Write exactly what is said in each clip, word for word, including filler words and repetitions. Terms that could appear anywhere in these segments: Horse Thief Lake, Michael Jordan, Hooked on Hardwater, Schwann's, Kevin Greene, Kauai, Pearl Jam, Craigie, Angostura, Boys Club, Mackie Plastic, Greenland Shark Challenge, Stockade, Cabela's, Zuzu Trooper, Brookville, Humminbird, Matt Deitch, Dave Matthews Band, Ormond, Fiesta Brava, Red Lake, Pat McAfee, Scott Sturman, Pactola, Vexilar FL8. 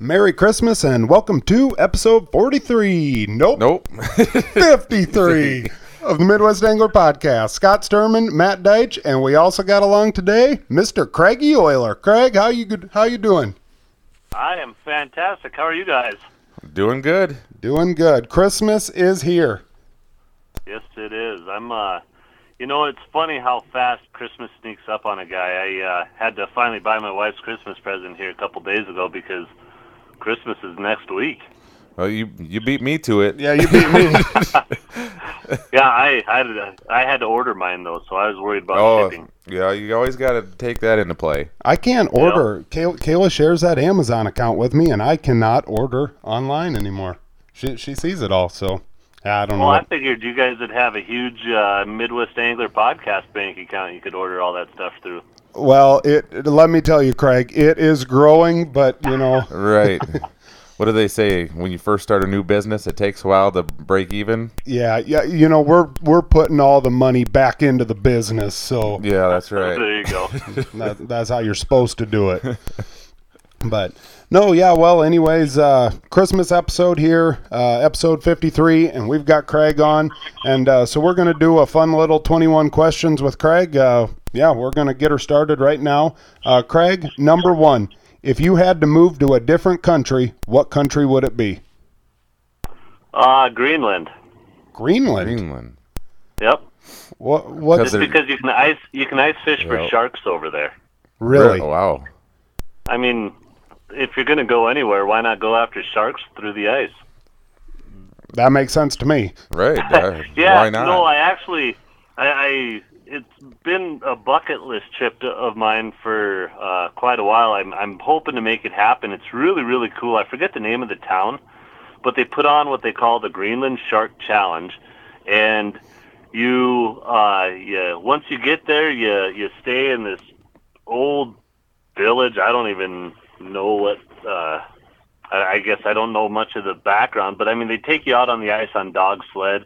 Merry Christmas and welcome to episode forty-three. Nope. Nope. fifty-three of the Midwest Angler Podcast. Scott Sturman, Matt Deitch, and we also got along today, Mister Craig Oyler. Craig, how you how you doing? I am fantastic. How are you guys? Doing good. Doing good. Christmas is here. Yes, it is. I'm uh You know, it's funny how fast Christmas sneaks up on a guy. I uh, had to finally buy my wife's Christmas present here a couple days ago because Christmas is next week. Well, you you beat me to it. Yeah, you beat me. yeah, I, I, I had to order mine, though, so I was worried about oh, shipping. Yeah, you always got to take that into play. I can't order. Yep. Kay- Kayla shares that Amazon account with me, and I cannot order online anymore. She She sees it all, so... I don't well, know. I figured you guys would have a huge uh, Midwest Angler Podcast bank account you could order all that stuff through. Well, it, it let me tell you, Craig, it is growing, but, you know. Right. What do they say? When you first start a new business, it takes a while to break even? Yeah. yeah. You know, we're we're putting all the money back into the business, so. Yeah, that's right. There you go. that, that's how you're supposed to do it. But no, yeah, well, anyways, uh, Christmas episode here, uh, episode fifty-three, and we've got Craig on. And uh, so we're going to do a fun little twenty-one questions with Craig. Uh, yeah, we're going to get her started right now. Uh, Craig, number one, if you had to move to a different country, what country would it be? Uh, Greenland. Greenland? Greenland. Yep. What? What? Just because you can ice, you can ice fish well, for sharks over there. Really? Oh, wow. I mean, if you're going to go anywhere, why not go after sharks through the ice? That makes sense to me. Right. Uh, yeah. Why not? No, I actually, I, I it's been a bucket list trip to, of mine for uh, quite a while. I'm, I'm hoping to make it happen. It's really, really cool. I forget the name of the town, but they put on what they call the Greenland Shark Challenge, and you, uh, you once you get there, you you stay in this old village. I don't even know what uh I guess I don't know much of the background, but I mean, they take you out on the ice on dog sled,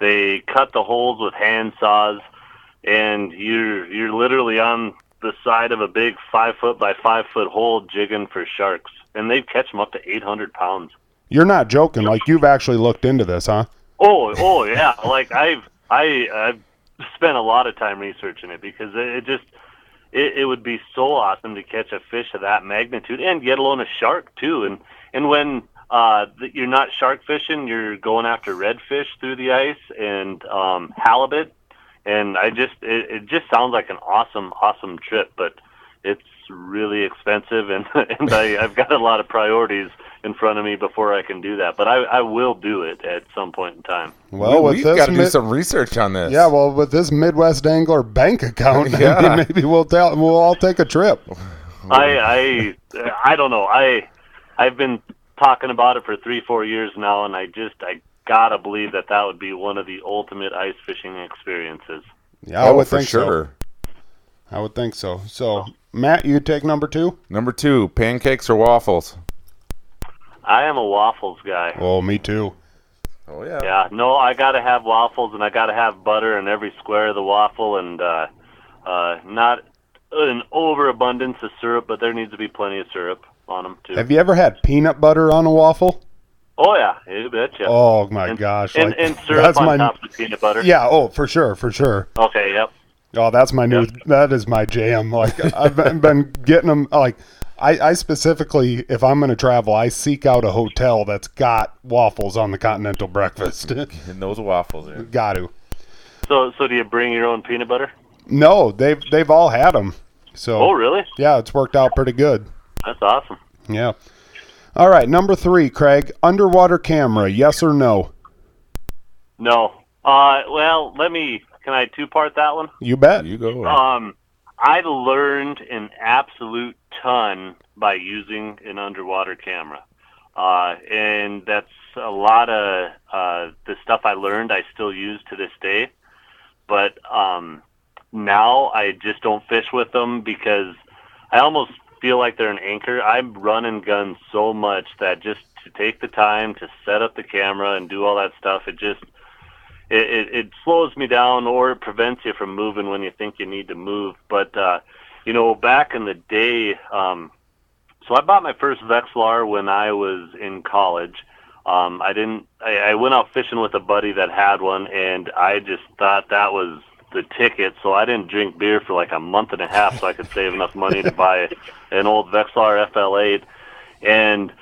they cut the holes with hand saws, and you're you're literally on the side of a big five foot by five foot hole jigging for sharks, and they catch them up to eight hundred pounds. You're not joking? Like, you've actually looked into this, huh? Oh oh yeah. Like I've I I've spent a lot of time researching it because it, it just It, it would be so awesome to catch a fish of that magnitude, and yet alone a shark too. And and when uh, you're not shark fishing, you're going after redfish through the ice and um, halibut. And I just it, it just sounds like an awesome, awesome trip, but it's really expensive, and and I, I've got a lot of priorities in front of me before I can do that, but I, I will do it at some point in time. Well, we, we've got to mid- do some research on this. Yeah, well, with this Midwest Angler bank account, yeah. maybe, maybe we'll tell, we'll all take a trip. I, I, I don't know. I, I've been talking about it for three, four years now, and I just, I gotta believe that that would be one of the ultimate ice fishing experiences. Yeah, I oh, would think sure. so. I would think so. So, Matt, you take number two? Number two, pancakes or waffles? I am a waffles guy. Oh, me too. Oh, yeah. Yeah, no, I got to have waffles, and I got to have butter in every square of the waffle, and uh, uh, not an overabundance of syrup, but there needs to be plenty of syrup on them, too. Have you ever had peanut butter on a waffle? Oh, yeah, I betcha. Oh, my and, gosh. And, like, and syrup that's on my... top of peanut butter? Yeah, oh, for sure, for sure. Okay, yep. Oh, that's my new, yep. that is my jam. Like, I've been, been getting them, like... I, I specifically, if I'm going to travel, I seek out a hotel that's got waffles on the continental breakfast. And those waffles, yeah. Got to. So, so do you bring your own peanut butter? No, they've they've all had them. So. Oh, really? Yeah, it's worked out pretty good. That's awesome. Yeah. All right, number three, Craig, underwater camera, yes or no? No. Uh, well, let me. Can I two-part that one? You bet. You go. Um, I learned an absolute ton by using an underwater camera, uh, and that's a lot of uh, the stuff I learned I still use to this day, but um, now I just don't fish with them because I almost feel like they're an anchor. I run and gun so much that just to take the time to set up the camera and do all that stuff, it just it, it, it slows me down, or it prevents you from moving when you think you need to move. But uh You know, back in the day, um, So I bought my first Vexilar when I was in college. Um, I didn't. I, I went out fishing with a buddy that had one, and I just thought that was the ticket. So I didn't drink beer for like a month and a half, so I could save enough money to buy an old Vexilar F L eight. And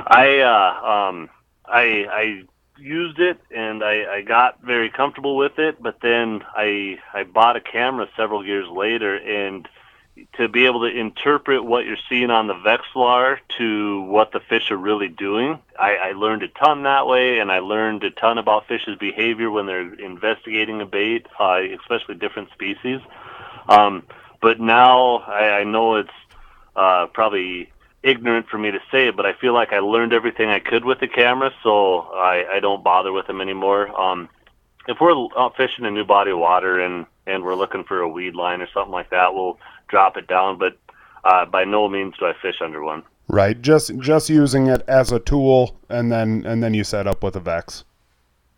I, uh, um, I, I used it, and I, I got very comfortable with it. But then I, I bought a camera several years later, and to be able to interpret what you're seeing on the Vexilar to what the fish are really doing. I, I learned a ton that way, and I learned a ton about fish's behavior when they're investigating a bait, uh, especially different species. Um, but now I, I know it's uh, probably ignorant for me to say it, but I feel like I learned everything I could with the camera, so I, I don't bother with them anymore. Um, if we're out fishing a new body of water and, and we're looking for a weed line or something like that, we'll drop it down, but uh, by no means do I fish under one. Right, just just using it as a tool, and then and then you set up with a Vex.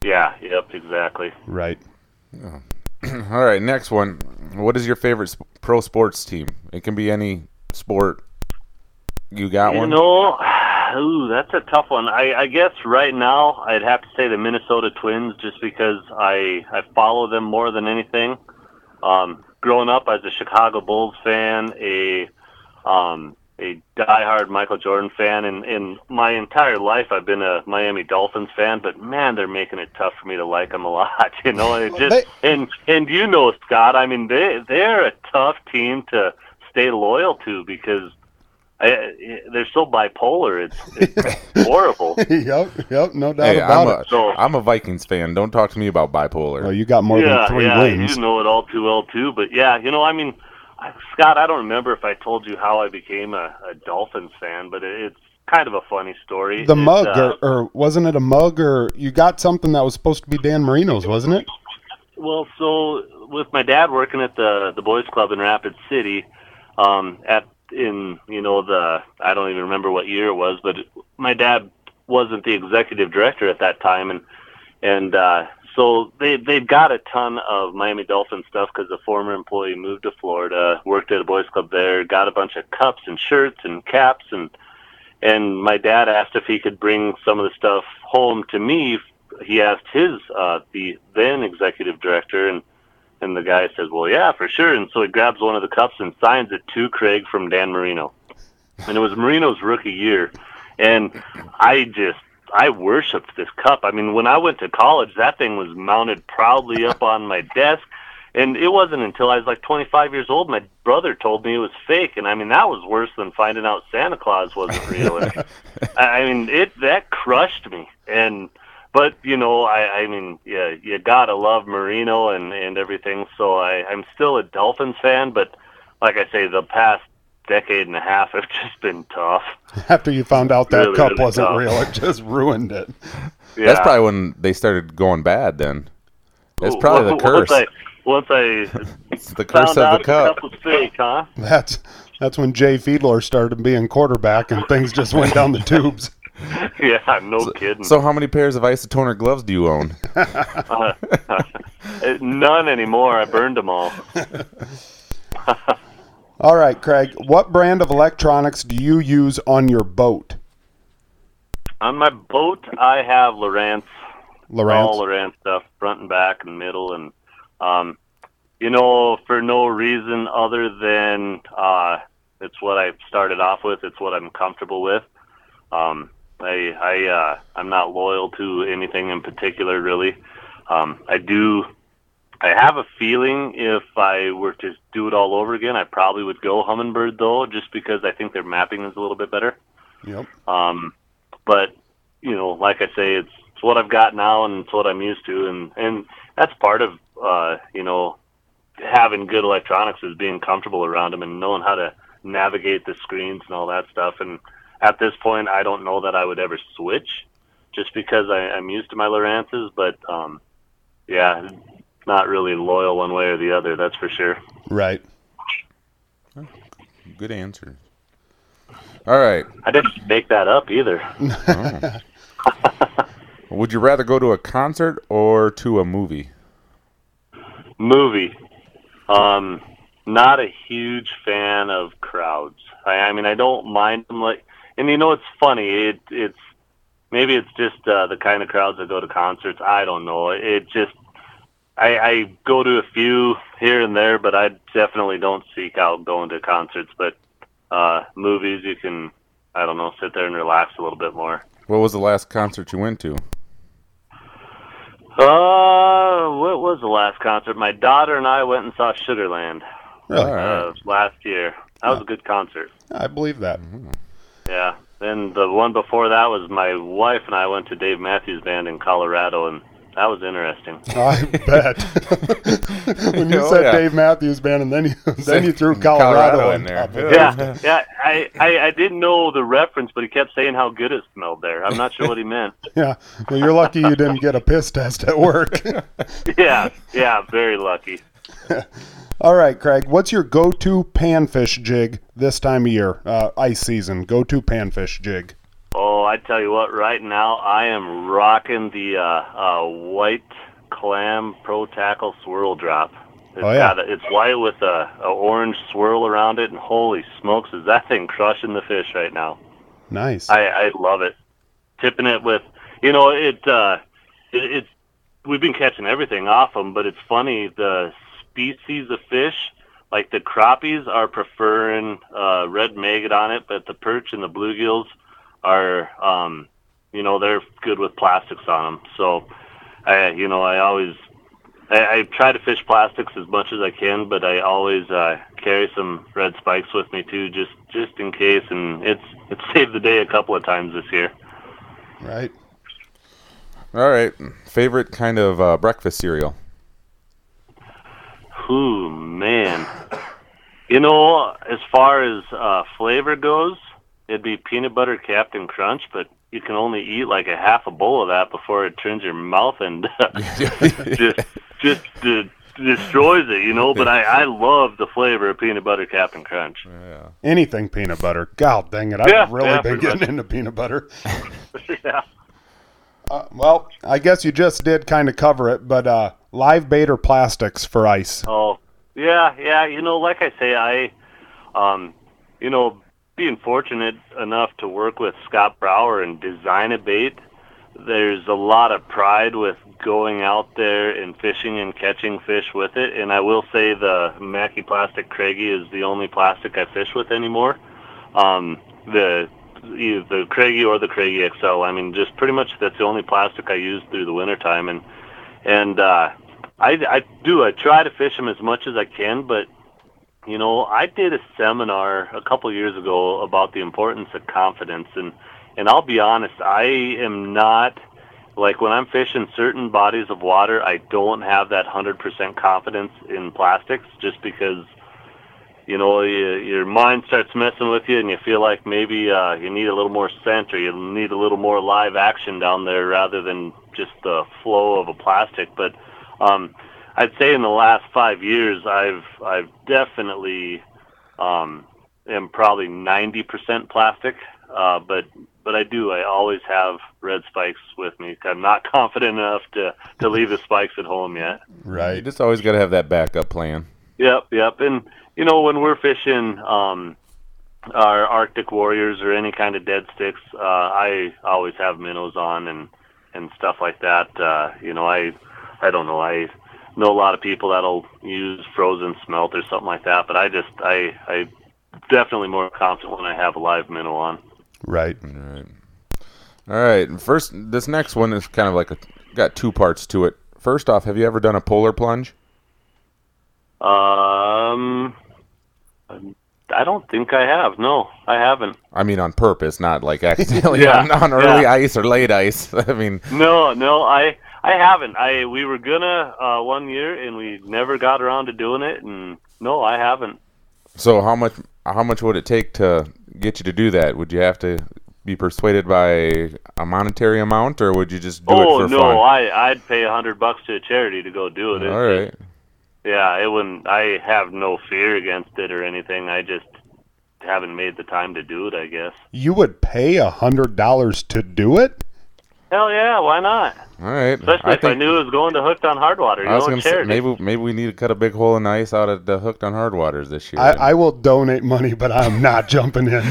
Yeah, yep, exactly. Right. Oh. All right, next one. What is your favorite sp- pro sports team? It can be any sport. You got you one? You know, ooh, that's a tough one. I, I guess right now I'd have to say the Minnesota Twins, just because I, I follow them more than anything. Um, growing up, I was a Chicago Bulls fan, a um, a diehard Michael Jordan fan, and in my entire life, I've been a Miami Dolphins fan. But man, they're making it tough for me to like them a lot, you know. And it just and and you know, Scott, I mean, they they're a tough team to stay loyal to because I, they're so bipolar. It's, it's horrible. Yep, yep, no doubt hey, about I'm a, it. So, I'm a Vikings fan. Don't talk to me about bipolar. Well, you got more yeah, than three yeah, wins. Yeah, you know it all too well, too. But, yeah, you know, I mean, I, Scott, I don't remember if I told you how I became a, a Dolphins fan, but it, it's kind of a funny story. The it, mug, uh, or, or wasn't it a mug, or you got something that was supposed to be Dan Marino's, wasn't it? Well, so with my dad working at the, the Boys Club in Rapid City, um, at in, you know, the, I don't even remember what year it was, but my dad wasn't the executive director at that time. And, and, uh, so they, they've got a ton of Miami Dolphin stuff because a former employee moved to Florida, worked at a Boys Club there, got a bunch of cups and shirts and caps. And, and my dad asked if he could bring some of the stuff home to me. He asked his, uh, the then executive director, and And the guy says, well, yeah, for sure. And so he grabs one of the cups and signs it to Craig from Dan Marino. And it was Marino's rookie year. And I just, I worshipped this cup. I mean, when I went to college, that thing was mounted proudly up on my desk. And it wasn't until I was like twenty-five years old, my brother told me it was fake. And, I mean, that was worse than finding out Santa Claus wasn't real. And, I mean, it that crushed me. And... But, you know, I, I mean, yeah, you got to love Marino and, and everything. So I, I'm still a Dolphins fan. But like I say, the past decade and a half have just been tough. After you found out that really, cup really wasn't tough. Real, it just ruined it. Yeah. That's probably when they started going bad then. That's probably the curse. Once I, once I it's the curse found of out the cup. The cup was fake, huh? That's, that's when Jay Fiedler started being quarterback and things just went down the tubes. Yeah, no so, kidding. So how many pairs of Isotoner gloves do you own? uh, none anymore. I burned them all. All right, Craig. What brand of electronics do you use on your boat? On my boat, I have Lowrance. Lowrance? All Lowrance stuff, front and back and middle. And, um, you know, for no reason other than uh, it's what I started off with. It's what I'm comfortable with. Um, I, I, uh, I'm not loyal to anything in particular, really. Um, I do, I have a feeling if I were to do it all over again, I probably would go Humminbird though, just because I think their mapping is a little bit better. Yep. Um, but you know, like I say, it's, it's what I've got now and it's what I'm used to. And, and that's part of, uh, you know, having good electronics is being comfortable around them and knowing how to navigate the screens and all that stuff. And, at this point, I don't know that I would ever switch just because I, I'm used to my Lowrances, but, um, yeah, not really loyal one way or the other, that's for sure. Right. Good answer. All right. I didn't make that up either. Oh. Would you rather go to a concert or to a movie? Movie. Um, not a huge fan of crowds. I, I mean, I don't mind them. Like, and you know, it's funny. It, it's maybe it's just uh, the kind of crowds that go to concerts. I don't know. It just I, I go to a few here and there, but I definitely don't seek out going to concerts. But uh, movies, you can, I don't know, sit there and relax a little bit more. What was the last concert you went to? Uh, what was the last concert? My daughter and I went and saw Sugar Land. Really? Uh, last year. That was a good concert. I believe that. Mm-hmm. Yeah. Then the one before that was my wife and I went to Dave Matthews Band in Colorado, and that was interesting. I bet. When you oh, said yeah. Dave Matthews Band, and then you then you threw Colorado, Colorado in there. Yeah, yeah. I, I, I didn't know the reference, but he kept saying how good it smelled there. I'm not sure what he meant. Yeah. Well, you're lucky you didn't get a piss test at work. yeah, yeah, very lucky. All right, Craig, what's your go-to panfish jig this time of year, uh, ice season, go-to panfish jig? Oh, I tell you what, right now I am rocking the uh, uh, white clam pro tackle swirl drop. It's oh, yeah. got a, it's white with a, a orange swirl around it, and holy smokes, is that thing crushing the fish right now. Nice. I, I love it. Tipping it with, you know, it, uh, it, it. We've been catching everything off them, but it's funny, the species of fish, like the crappies are preferring uh, red maggot on it, but the perch and the bluegills are, um, you know, they're good with plastics on them. So, I, you know, I always, I, I try to fish plastics as much as I can, but I always uh, carry some red spikes with me too, just, just in case. And it's, it's saved the day a couple of times this year. Right. All right. Favorite kind of uh, breakfast cereal? Ooh, man. You know, as far as uh, flavor goes, it'd be peanut butter Captain Crunch, but you can only eat like a half a bowl of that before it turns your mouth and just just uh, destroys it, you know? But I, I love the flavor of peanut butter Captain Crunch. Yeah. Anything peanut butter. God dang it, I've yeah, really yeah, been getting much. into peanut butter. yeah. Uh, well, I guess you just did kind of cover it, but uh, live bait or plastics for ice? Oh, yeah, yeah. You know, like I say, I, um, you know, being fortunate enough to work with Scott Brower and design a bait, there's a lot of pride with going out there and fishing and catching fish with it. And I will say the Mackie Plastic Craigie is the only plastic I fish with anymore. Um, the either the Craigie or the Craigie X L. I mean, just pretty much that's the only plastic I use through the wintertime. And, and uh, I, I do, I try to fish them as much as I can, but, you know, I did a seminar a couple years ago about the importance of confidence. And, and I'll be honest, I am not, like when I'm fishing certain bodies of water, I don't have that one hundred percent confidence in plastics just because You know, you, your mind starts messing with you, and you feel like maybe uh, you need a little more scent or you need a little more live action down there rather than just the flow of a plastic. But um, I'd say in the last five years, I've I've definitely um, am probably ninety percent plastic. Uh, but but I do I always have red spikes with me. I'm not confident enough to to leave the spikes at home yet. Right, you just always got to have that backup plan. Yep, yep, and you know when we're fishing um, our Arctic Warriors or any kind of dead sticks, uh, I always have minnows on and, and stuff like that. Uh, you know, I I don't know. I know a lot of people that'll use frozen smelt or something like that, but I just I I definitely more confident when I have a live minnow on. Right, right, all right. First, this next one is kind of like a, got two parts to it. First off, have you ever done a polar plunge? Um, I don't think I have. No, I haven't. I mean, on purpose, not like accidentally yeah, on, on early yeah. ice or late ice. I mean, no, no, I, I haven't. I we were gonna uh, one year, and we never got around to doing it. And no, I haven't. So how much? How much would it take to get you to do that? Would you have to be persuaded by a monetary amount, or would you just do oh, it for no, fun? Oh no, I I'd pay a hundred bucks to a charity to go do it. All right. It, Yeah, it wouldn't. I have no fear against it or anything. I just haven't made the time to do it, I guess. You would pay a hundred dollars to do it? Hell yeah, why not? All right. Especially I if think, I knew it was going to Hooked on Hardwater. You I was going to say, maybe, maybe we need to cut a big hole in the ice out of the Hooked on Hardwaters this year. I, I will donate money, but I'm not jumping in.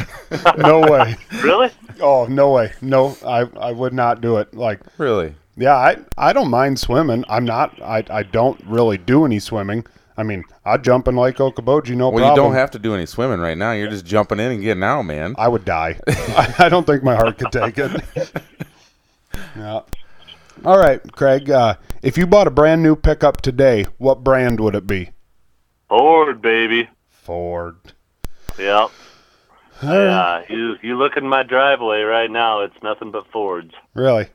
No way. Really? Oh, no way. No, I, I would not do it. Like Really? Yeah, I, I don't mind swimming. I'm not. I, I don't really do any swimming. I mean, I jump in Lake Okoboji, no well, problem. Well, you don't have to do any swimming right now. You're just jumping in and getting out, man. I would die. I, I don't think my heart could take it. Yeah. All right, Craig. Uh, if you bought a brand new pickup today, what brand would it be? Ford, baby. Ford. Yep. Yeah. Uh, you you look in my driveway right now. It's nothing but Fords. Really?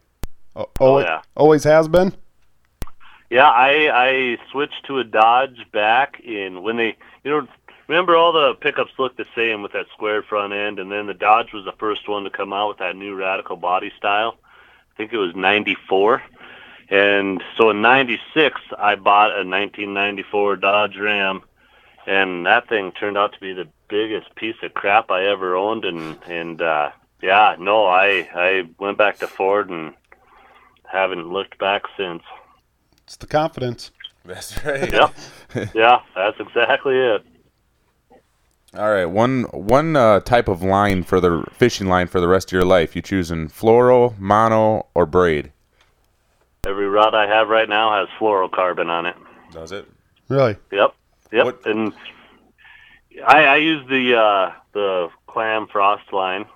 O- oh always, yeah. Always has been. Yeah, I I switched to a Dodge back in when they, you know, remember all the pickups looked the same with that square front end, and then the Dodge was the first one to come out with that new radical body style. I think it was ninety-four. And so in ninety-six, I bought a nineteen ninety-four Dodge Ram, and that thing turned out to be the biggest piece of crap I ever owned. And, and uh, yeah, no, I, I went back to Ford and haven't looked back since. It's the confidence. That's right. Yep. Yeah, that's exactly it. All right, one one uh, type of line for the fishing line for the rest of your life. You choosing fluoro, mono, or braid? Every rod I have right now has fluorocarbon on it. Does it? Really? Yep. Yep. What? And I, I use the uh, the Clam Frost Line.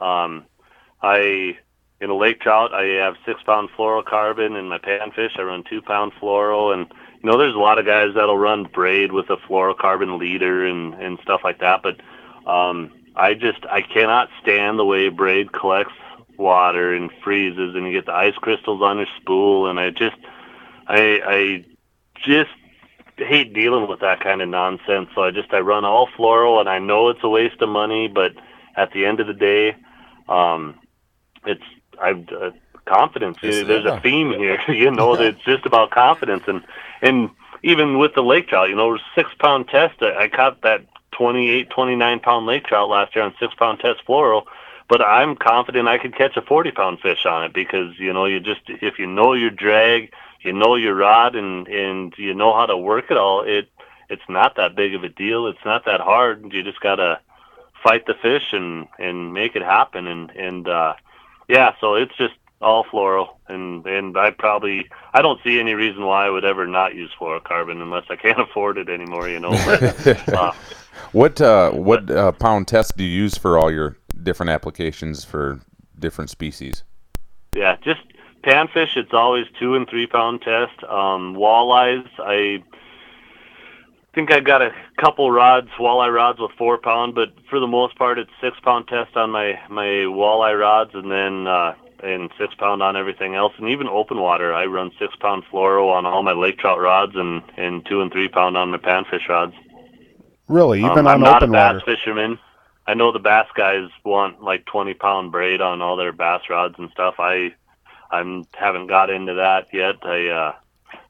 Um, I. In a lake trout, I have six-pound fluorocarbon. In my panfish, I run two-pound fluoro. And, you know, there's a lot of guys that'll run braid with a fluorocarbon leader and, and stuff like that. But um, I just, I cannot stand the way braid collects water and freezes and you get the ice crystals on your spool. And I just, I, I just hate dealing with that kind of nonsense. So I just, I run all fluoro, and I know it's a waste of money. But at the end of the day, um, it's, I've uh, confidence. Yes, There's yeah. a theme here, you know. It's just about confidence, and and even with the lake trout, you know, six pound test. I, I caught that twenty-eight, twenty-nine pound lake trout last year on six pound test fluoro, but I'm confident I could catch a forty pound fish on it because you know you just if you know your drag, you know your rod, and and you know how to work it all. It it's not that big of a deal. It's not that hard. You just gotta fight the fish and and make it happen, and and. uh Yeah, so it's just all floral, and, and I probably I don't see any reason why I would ever not use fluorocarbon unless I can't afford it anymore, you know. But, uh, what uh, what uh, pound test do you use for all your different applications for different species? Yeah, just panfish. It's always two and three pound test. Um, walleyes, I. I think I got a couple rods, walleye rods with four pound, but for the most part, it's six pound test on my, my walleye rods, and then uh, and six pound on everything else, and even open water. I run six pound fluoro on all my lake trout rods, and, and two and three pound on my panfish rods. Really, even um, on open water? I'm not a bass fisherman. I know the bass guys want like twenty pound braid on all their bass rods and stuff. I I'm haven't got into that yet. I. Uh,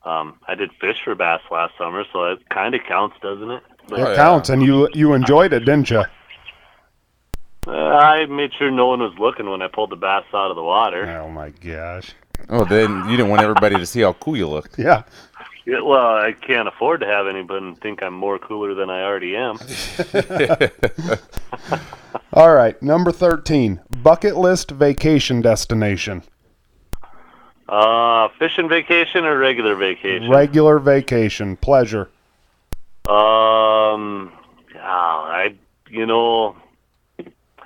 Um, I did fish for bass last summer, so it kind of counts, doesn't it? But, it counts, uh, and you you enjoyed it, didn't you? Uh, I made sure no one was looking when I pulled the bass out of the water. Oh, my gosh. Oh, then you didn't want everybody to see how cool you looked. Yeah. yeah. Well, I can't afford to have anybody think I'm more cooler than I already am. All right, number thirteen, bucket list vacation destination. Uh, fishing vacation or regular vacation? Regular vacation, pleasure. Um, oh, I, you know,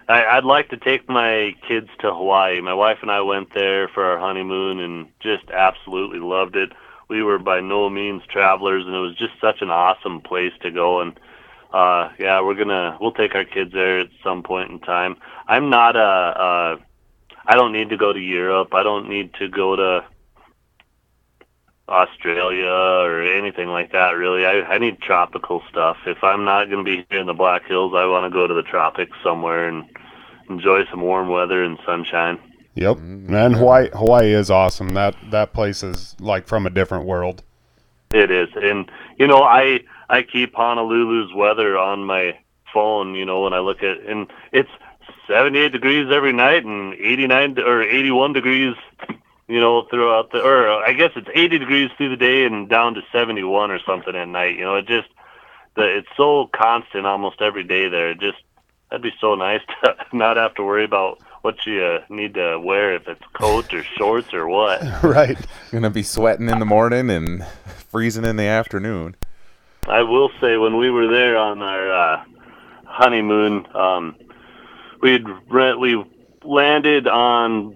I, I'd like to take my kids to Hawaii. My wife and I went there for our honeymoon and just absolutely loved it. We were by no means travelers, and it was just such an awesome place to go. And uh, yeah, we're gonna we'll take our kids there at some point in time. I'm not a. a I don't need to go to Europe. I don't need to go to Australia or anything like that, really. I, I need tropical stuff. If I'm not going to be here in the Black Hills, I want to go to the tropics somewhere and enjoy some warm weather and sunshine. Yep. And Hawaii Hawaii is awesome. That that place is like from a different world. It is. And, you know, I I keep Honolulu's weather on my phone, you know, when I look at and it's seventy-eight degrees every night and eighty-nine or eighty-one degrees you know, throughout the, or I guess it's eighty degrees through the day and down to seventy-one or something at night. You know, it just, the, it's so constant almost every day there. It just, that'd be so nice to not have to worry about what you uh, need to wear, if it's coat or shorts or what. Right. Going to be sweating in the morning and freezing in the afternoon. I will say, when we were there on our uh, honeymoon, um, we'd rent, we landed on,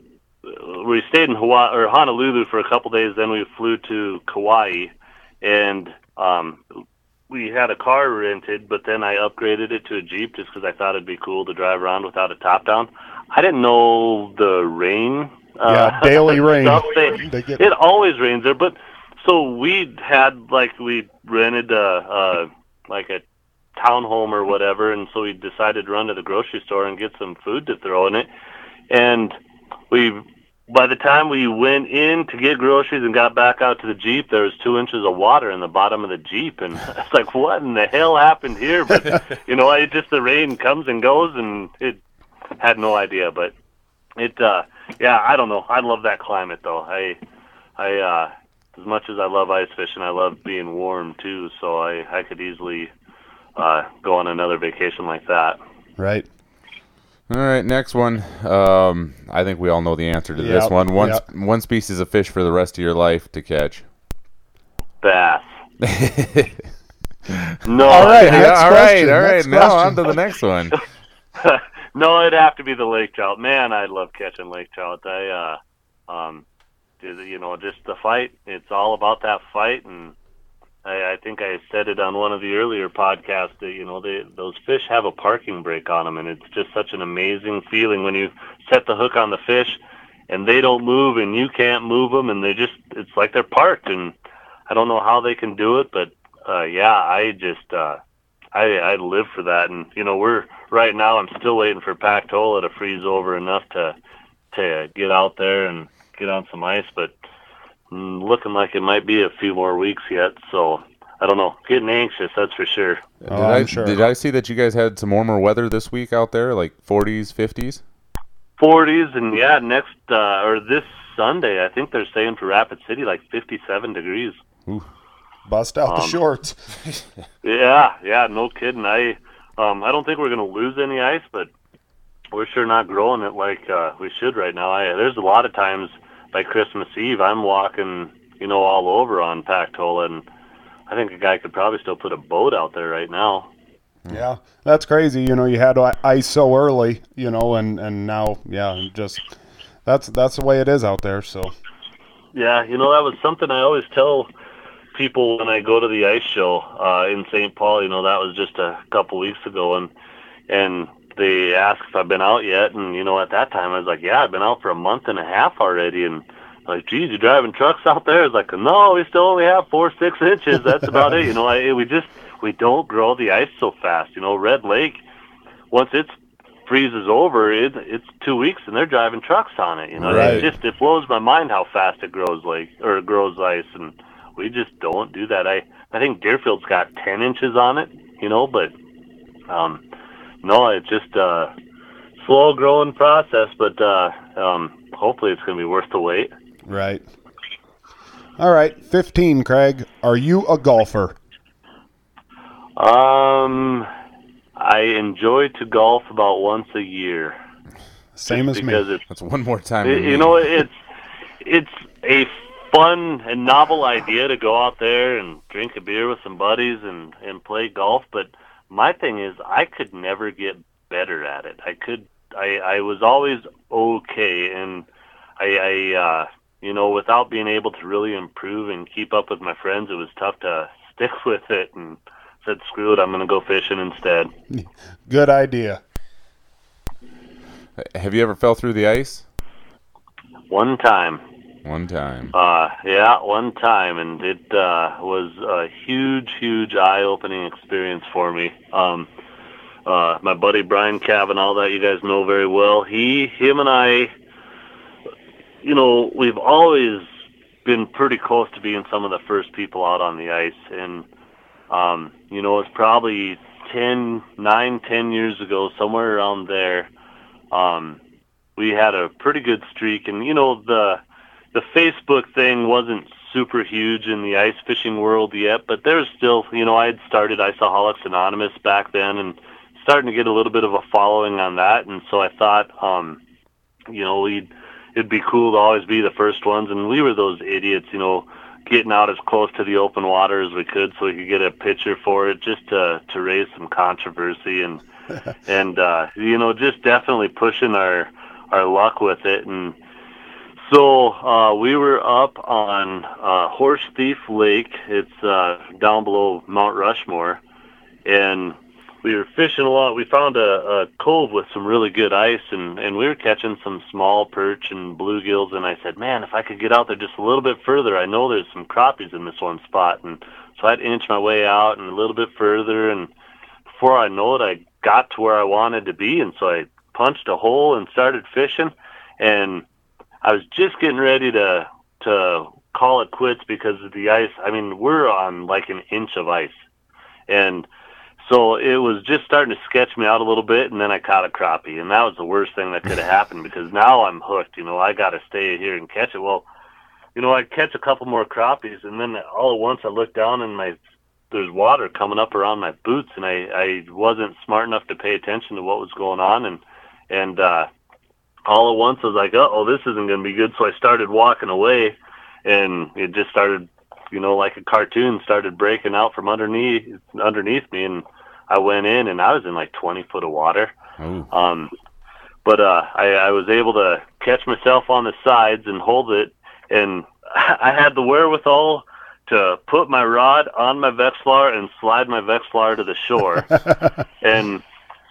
we stayed in Hawaii or Honolulu for a couple days, then we flew to Kauai, and um, we had a car rented, but then I upgraded it to a Jeep just because I thought it'd be cool to drive around without a top down. I didn't know the rain. Yeah, uh, daily rain. They, they get it. It always rains there, but so we had, like, we rented a, a like a townhome or whatever, and so we decided to run to the grocery store and get some food to throw in it. And we, by the time we went in to get groceries and got back out to the Jeep, there was two inches of water in the bottom of the Jeep, and I was like, "What in the hell happened here?" But you know, I just the rain comes and goes, and it had no idea. But it, uh, yeah, I don't know. I love that climate though. I, I. Uh, As much as I love ice fishing, I love being warm too, so I, I could easily uh, go on another vacation like that. Right. All right, next one. Um, I think we all know the answer to yep. this one. One, yep. one species of fish for the rest of your life to catch. Bass. no. All right, yeah, all right, all right. Now on to the next one. No, it'd have to be the lake trout. Man, I love catching lake trout. I, uh, um, you know, just the fight. It's all about that fight, and I, I think I said it on one of the earlier podcasts that, you know, they, those fish have a parking brake on them, and it's just such an amazing feeling when you set the hook on the fish and they don't move and you can't move them, and they just, it's like they're parked, and I don't know how they can do it, but uh, yeah, I just, uh, I, I live for that. And, you know, we're, right now I'm still waiting for Pactola to freeze over enough to, to get out there and get on some ice, but looking like it might be a few more weeks yet, so I don't know. Getting anxious, that's for sure. Did, oh, I, sure. did I see that you guys had some warmer weather this week out there, like forties, fifties? forties, and yeah, next, uh, or this Sunday, I think they're saying for Rapid City, like fifty-seven degrees. Ooh. Bust out um, the shorts. yeah, yeah, no kidding. I um, I don't think we're going to lose any ice, but we're sure not growing it like uh, we should right now. I, there's a lot of times, like Christmas Eve, I'm walking, you know, all over on Pactola, and I think a guy could probably still put a boat out there right now. Yeah, that's crazy. You know, you had ice so early, you know, and, and now, yeah, just that's that's the way it is out there. So, yeah, you know, that was something I always tell people when I go to the ice show uh, in Saint Paul. You know, that was just a couple weeks ago, and and. They asked if I've been out yet, and, you know, at that time, I was like, yeah, I've been out for a month and a half already, and like, geez, you're driving trucks out there? I was like, no, we still only have four, six inches. That's about it. You know, I, we just, we don't grow the ice so fast. You know, Red Lake, once it freezes over, it, it's two weeks, and they're driving trucks on it. You know, right. It just, it blows my mind how fast it grows, like, or grows ice, and we just don't do that. I, I think Deerfield's got ten inches on it, you know, but, um, no, it's just a slow-growing process, but uh, um, hopefully it's going to be worth the wait. Right. All right, fifteen, Craig. Are you a golfer? Um, I enjoy to golf about once a year. Same as me. That's one more time. It, you know, it's it's a fun and novel idea to go out there and drink a beer with some buddies and, and play golf, but my thing is, I could never get better at it. I could, I, I was always okay, and I, I uh, you know, without being able to really improve and keep up with my friends, it was tough to stick with it, and said, screw it, I'm going to go fishing instead. Good idea. Have you ever fell through the ice? One time. One time. Uh, yeah, one time, and it uh, was a huge, huge eye-opening experience for me. Um, uh, my buddy Brian Cavan, all that you guys know very well, he, him and I, you know, we've always been pretty close to being some of the first people out on the ice, and, um, you know, it's probably ten, nine, ten years ago, somewhere around there, um, we had a pretty good streak, and, you know, the... the Facebook thing wasn't super huge in the ice fishing world yet, but there's still, you know, I had started Isoholics Anonymous back then and starting to get a little bit of a following on that. And so I thought, um, you know, we'd, it'd be cool to always be the first ones. And we were those idiots, you know, getting out as close to the open water as we could so we could get a picture for it, just to, to raise some controversy and, and, uh, you know, just definitely pushing our, our luck with it. And so, uh, we were up on, uh, Horse Thief Lake. It's, uh, down below Mount Rushmore, and we were fishing a lot. We found a, a cove with some really good ice, and, and we were catching some small perch and bluegills. And I said, man, if I could get out there just a little bit further, I know there's some crappies in this one spot. And so I'd inch my way out and a little bit further. And before I know it, I got to where I wanted to be. And so I punched a hole and started fishing. And I was just getting ready to, to call it quits because of the ice. I mean, we're on like an inch of ice. And so it was just starting to sketch me out a little bit, and then I caught a crappie, and that was the worst thing that could have happened because now I'm hooked. You know, I got to stay here and catch it. Well, you know, I catch a couple more crappies, and then all at once I look down, and my there's water coming up around my boots, and I, I wasn't smart enough to pay attention to what was going on, and and uh, all at once I was like, uh-oh, this isn't going to be good. So I started walking away, and it just started, you know, like a cartoon, started breaking out from underneath underneath me, and I went in, and I was in like twenty foot of water. Mm. Um, but uh, I, I was able to catch myself on the sides and hold it, and I had the wherewithal to put my rod on my Vexilar and slide my Vexilar to the shore. And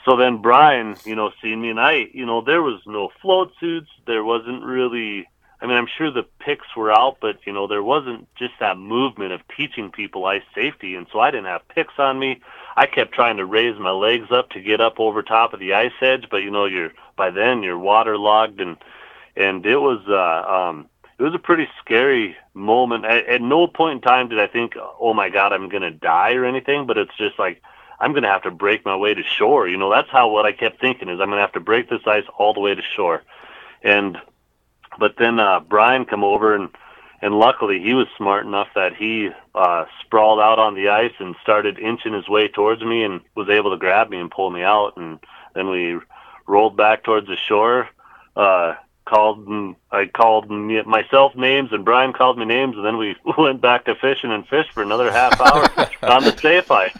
so then Brian, you know, seen me, and I, you know, there was no float suits. There wasn't really, I mean, I'm sure the picks were out, but, you know, there wasn't just that movement of teaching people ice safety, and so I didn't have picks on me. I kept trying to raise my legs up to get up over top of the ice edge, but, you know, you're by then you're waterlogged, and and it was uh, um, it was a pretty scary moment. At, at no point in time did I think, oh, my God, I'm going to die or anything, but it's just like I'm going to have to break my way to shore. You know, that's how what I kept thinking is I'm going to have to break this ice all the way to shore, and but then uh, Brian come over, and, and luckily he was smart enough that he uh, sprawled out on the ice and started inching his way towards me and was able to grab me and pull me out. And then we rolled back towards the shore, uh, called I called myself names, and Brian called me names, and then we went back to fishing and fished for another half hour on the safe ice.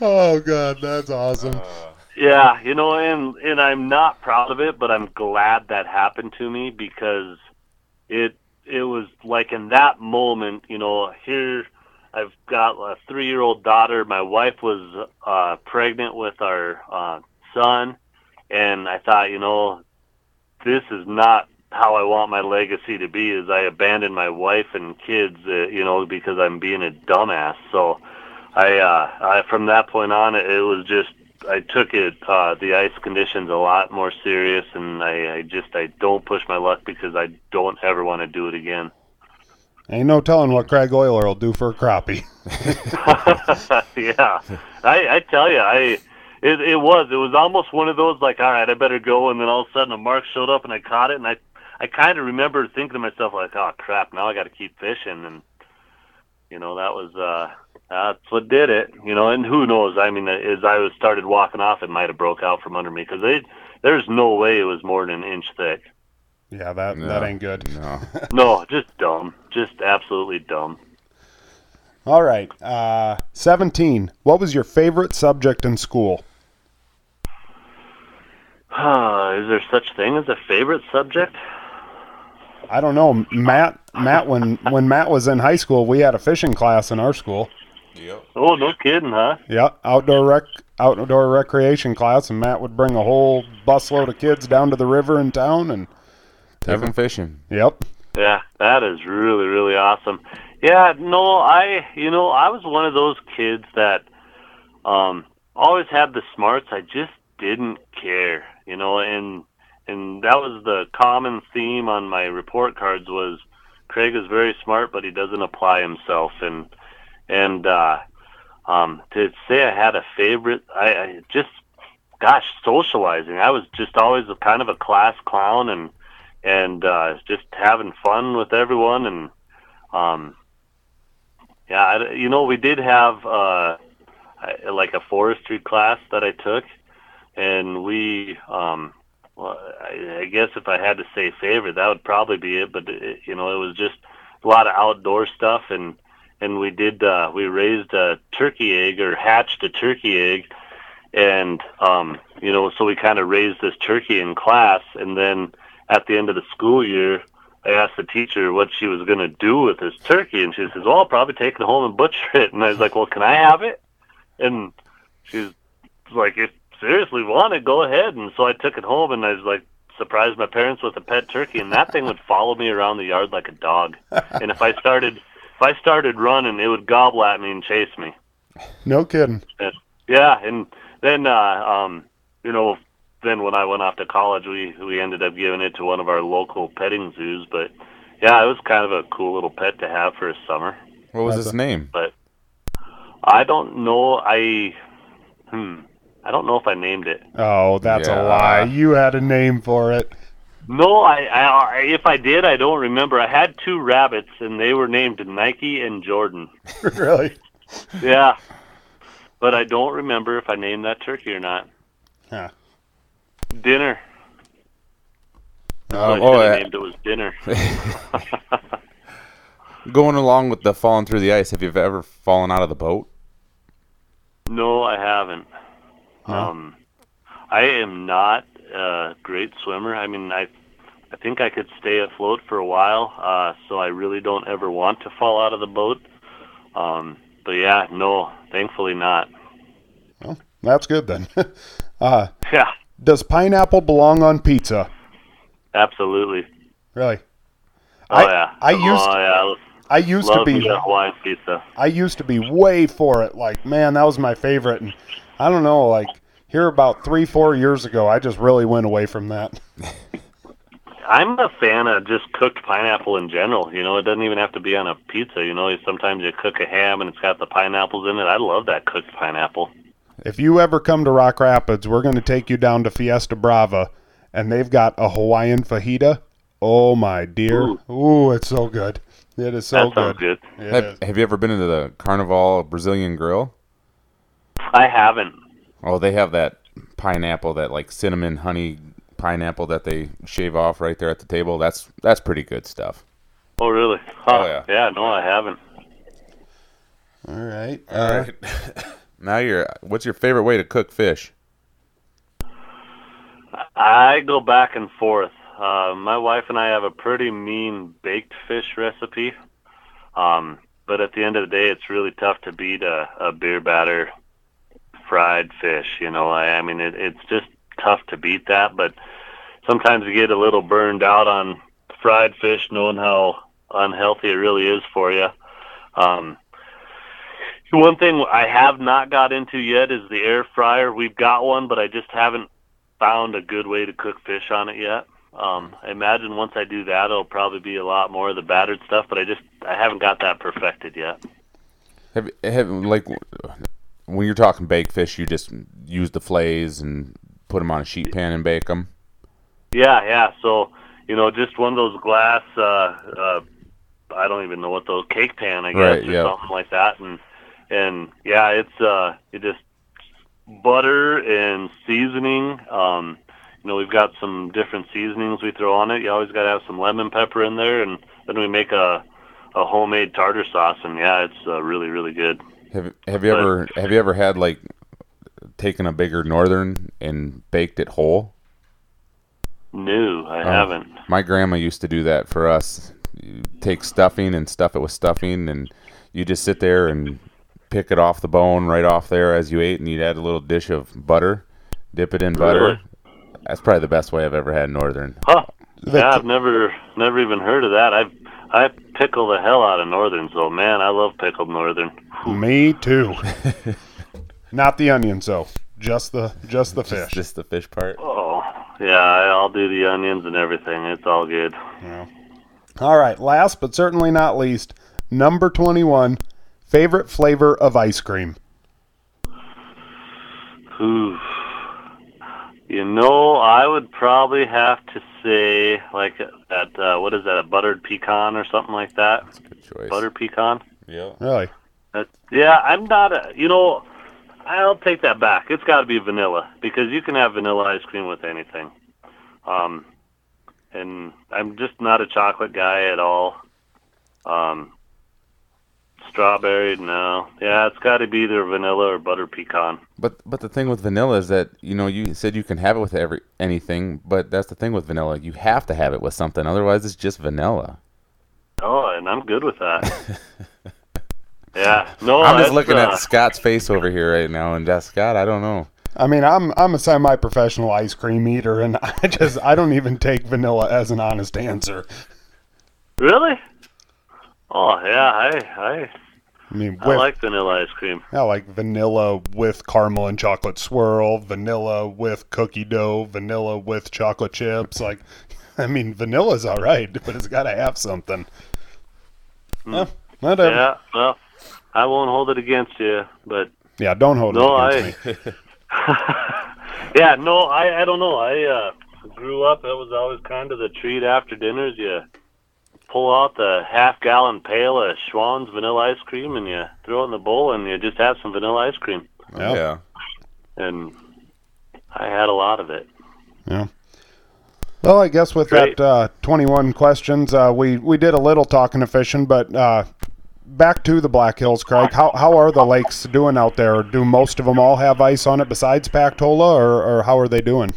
Oh, God, that's awesome. Uh... Yeah, you know, and and I'm not proud of it, but I'm glad that happened to me because it it was like in that moment, you know, here I've got a three-year-old daughter. My wife was uh, pregnant with our uh, son, and I thought, you know, this is not how I want my legacy to be, is I abandoned my wife and kids, uh, you know, because I'm being a dumbass. So I, uh, I from that point on, it, it was just, I took it, uh, the ice conditions a lot more serious, and I, I just, I don't push my luck because I don't ever want to do it again. Ain't no telling what Craig Oyler will do for a crappie. Yeah. I, I tell you, I, it, it was, it was almost one of those like, all right, I better go. And then all of a sudden a mark showed up and I caught it. And I, I kind of remember thinking to myself like, oh crap, now I got to keep fishing. And you know, that was, uh, that's what did it, you know, and who knows? I mean, as I was started walking off, it might have broke out from under me because there's no way it was more than an inch thick. Yeah, that no, that ain't good. No, no, just dumb. Just absolutely dumb. All right. Uh, seventeen. What was your favorite subject in school? Uh, is there such thing as a favorite subject? I don't know. Matt, Matt. when, when Matt was in high school, we had a fishing class in our school. Yep. Oh, no kidding, huh? Yeah, outdoor rec, outdoor recreation class, and Matt would bring a whole busload of kids down to the river in town and take them fishing. Yep. Yeah, that is really, really awesome. Yeah, no, I, you know, I was one of those kids that um, always had the smarts. I just didn't care, you know, and and that was the common theme on my report cards was Craig is very smart, but he doesn't apply himself, and. And uh, um, to say I had a favorite, I, I just, gosh, socializing. I was just always a, kind of a class clown, and and uh, just having fun with everyone. And um, yeah, I, you know, we did have uh, like a forestry class that I took, and we, um, well, I, I guess if I had to say favorite, that would probably be it. But it, you know, it was just a lot of outdoor stuff, and and we did uh, we raised a turkey egg, or hatched a turkey egg. And, um, you know, so we kind of raised this turkey in class. And then at the end of the school year, I asked the teacher what she was going to do with this turkey. And she says, well, I'll probably take it home and butcher it. And I was like, well, can I have it? And she's like, if you seriously want it, go ahead. And so I took it home, and I was like, surprised my parents with a pet turkey. And that thing would follow me around the yard like a dog. And if I started, if I started running, it would gobble at me and chase me. No kidding. And, yeah. And, Then, uh, um, you know, then when I went off to college, we, we ended up giving it to one of our local petting zoos. But, yeah, it was kind of a cool little pet to have for a summer. What was That's his a, name? But I don't know. I hmm, I don't know if I named it. Oh, that's yeah. a lie. You had a name for it. No, I, I if I did, I don't remember. I had two rabbits, and they were named Nike and Jordan. Really? Yeah. But I don't remember if I named that turkey or not. Huh. Dinner. Uh, oh, I, I named it was dinner. Going along with the falling through the ice, have you ever fallen out of the boat? No, I haven't. Huh. Um, I am not a great swimmer. I mean, I, I think I could stay afloat for a while, uh, so I really don't ever want to fall out of the boat. Um, but yeah, no. Thankfully not. Well, that's good then. uh, yeah. Does pineapple belong on pizza? Absolutely. Really? Oh, I, yeah. I used, oh, yeah. I used Love to be... Love Hawaiian pizza. I used to be way for it. Like, man, that was my favorite. And I don't know, like, here about three, four years ago, I just really went away from that. I'm a fan of just cooked pineapple in general. You know, it doesn't even have to be on a pizza. You know, sometimes you cook a ham and it's got the pineapples in it. I love that cooked pineapple. If you ever come to Rock Rapids, we're going to take you down to Fiesta Brava, and they've got a Hawaiian fajita. Oh, my dear. Ooh, Ooh it's so good. It is so that good. good. Have, have you ever been into the Carnival Brazilian Grill? I haven't. Oh, they have that pineapple, that like cinnamon honey pineapple that they shave off right there at the table. That's that's pretty good stuff. Oh, really? Huh. Oh, yeah. Yeah, no, I haven't. All right. All right. Uh, now you're, what's your favorite way to cook fish? I go back and forth. Uh, my wife and I have a pretty mean baked fish recipe. Um, but at the end of the day, it's really tough to beat a, a beer batter fried fish. You know, I, I mean, it, it's just tough to beat that, but sometimes you get a little burned out on fried fish, knowing how unhealthy it really is for you. Um, one thing I have not got into yet is the air fryer. We've got one, but I just haven't found a good way to cook fish on it yet. Um, I imagine once I do that, it'll probably be a lot more of the battered stuff, but I just I haven't got that perfected yet. Have, have like when you're talking baked fish, you just use the fillets and put them on a sheet pan and bake them? Yeah, yeah. So, you know, just one of those glass, uh, uh, I don't even know what those, cake pan, I guess, right, or yep. something like that. And, and yeah, it's uh, it just butter and seasoning. Um, you know, we've got some different seasonings we throw on it. You always got to have some lemon pepper in there. And then we make a, a homemade tartar sauce. And, yeah, it's uh, really, really good. Have, have you but, ever have you ever had, like, taken a bigger northern and baked it whole? No, I oh, haven't. My grandma used to do that for us. You take stuffing and stuff it with stuffing, and you just sit there and pick it off the bone right off there as you ate, and you'd add a little dish of butter, dip it in butter. Really? That's probably the best way I've ever had northern. Huh. Yeah, I've never never even heard of that. I've I pickle the hell out of northern, so man, I love pickled northern. Me too. Not the onions, though. Just the just the fish. Just, just the fish part. Oh, yeah. I'll do the onions and everything. It's all good. Yeah. All right. Last but certainly not least, number twenty-one, favorite flavor of ice cream. Ooh. You know, I would probably have to say, like, that, uh, what is that, a buttered pecan or something like that? That's a good choice. Buttered pecan? Yeah. Really? That's, yeah, I'm not, a, you know, I'll take that back. It's got to be vanilla, because you can have vanilla ice cream with anything. Um, and I'm just not a chocolate guy at all. Um, strawberry, no. Yeah, it's got to be either vanilla or butter pecan. But but the thing with vanilla is that, you know, you said you can have it with every anything, but that's the thing with vanilla. You have to have it with something. Otherwise, it's just vanilla. Oh, and I'm good with that. Yeah. No, I'm just looking uh... at Scott's face over here right now, and uh, Scott, I don't know. I mean, I'm I'm a semi-professional ice cream eater, and I just I don't even take vanilla as an honest answer. Really? Oh yeah, I I, I mean, with, I like vanilla ice cream. I like vanilla with caramel and chocolate swirl, vanilla with cookie dough, vanilla with chocolate chips. Like, I mean, vanilla's all right, but it's got to have something. Mm. Well, yeah, well, I won't hold it against you, but yeah, don't hold no, it against I, me. Yeah, no, I I don't know. I uh, grew up. That was always kind of the treat after dinners. You pull out the half-gallon pail of Schwann's vanilla ice cream, and you throw it in the bowl, and you just have some vanilla ice cream. Yeah. yeah. And I had a lot of it. Yeah. Well, I guess with Great. that uh, twenty-one questions, uh, we, we did a little talking of fishing, but uh, back to the Black Hills, Craig. How how are the lakes doing out there? Do most of them all have ice on it besides Pactola, or, or how are they doing?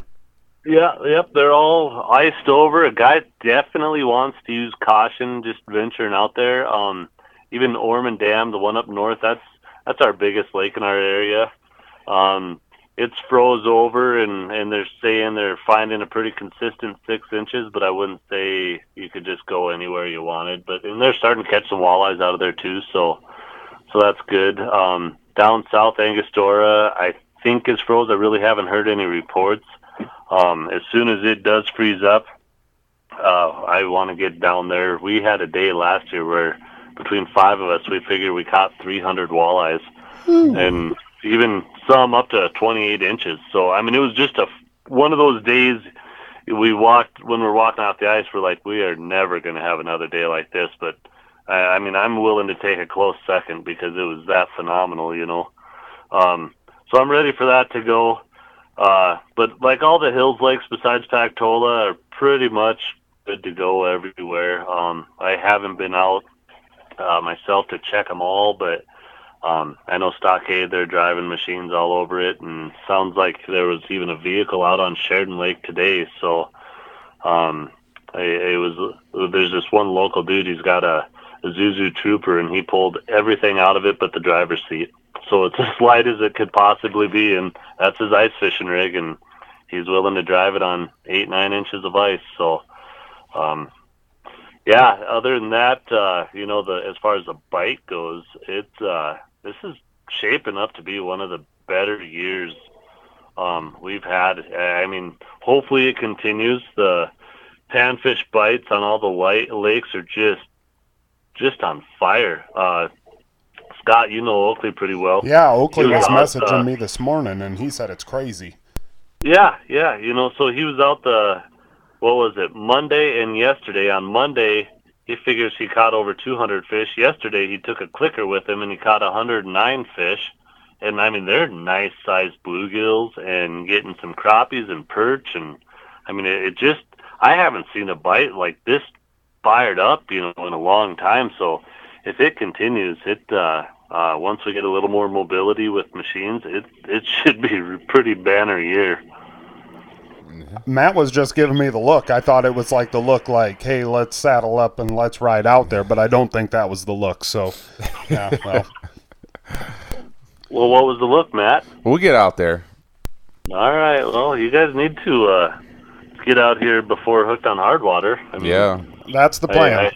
Yeah, yep, they're all iced over. A guy definitely wants to use caution just venturing out there. Um, even Ormond Dam, the one up north, that's that's our biggest lake in our area. Um, it's froze over, and, and they're saying they're finding a pretty consistent six inches, but I wouldn't say you could just go anywhere you wanted. But and they're starting to catch some walleyes out of there too, so so that's good. Um, down south, Angostura, I think is froze. I really haven't heard any reports. Um, as soon as it does freeze up, uh, I want to get down there. We had a day last year where between five of us, we figured we caught three hundred walleyes mm. and even some up to twenty-eight inches. So, I mean, it was just a, one of those days we walked, when we're walking off the ice, we're like, we are never going to have another day like this. But I, I mean, I'm willing to take a close second because it was that phenomenal, you know? Um, so I'm ready for that to go. Uh, but like all the hills lakes besides Pactola are pretty much good to go everywhere. Um, I haven't been out uh, myself to check them all, but um, I know Stockade, they're driving machines all over it, and sounds like there was even a vehicle out on Sheridan Lake today. So um, it, it was there's this one local dude, he's got a, a Zuzu Trooper, and he pulled everything out of it but the driver's seat. So it's as light as it could possibly be, and that's his ice fishing rig, and he's willing to drive it on eight, nine inches of ice. So, um, yeah, other than that, uh, you know, the as far as the bite goes, it's uh, this is shaping up to be one of the better years um, we've had. I mean, hopefully it continues. The panfish bites on all the white lakes are just, just on fire. Uh, Scott, you know Oakley pretty well. Yeah, Oakley was, was messaging out, uh, me this morning, and he said it's crazy. Yeah, yeah, you know, so he was out the, what was it, Monday and yesterday. On Monday, he figures he caught over two hundred fish. Yesterday, he took a clicker with him, and he caught one hundred nine fish. And, I mean, they're nice-sized bluegills and getting some crappies and perch. And, I mean, it, it just, I haven't seen a bite like this fired up, you know, in a long time, so... If it continues, it uh, uh, once we get a little more mobility with machines, it it should be a pretty banner year. Matt was just giving me the look. I thought it was like the look like, hey, let's saddle up and let's ride out there, but I don't think that was the look. So, yeah, well. Well, what was the look, Matt? We'll get out there. All right. Well, you guys need to uh, get out here before Hooked on Hardwater. I mean, yeah. That's the plan. I, I,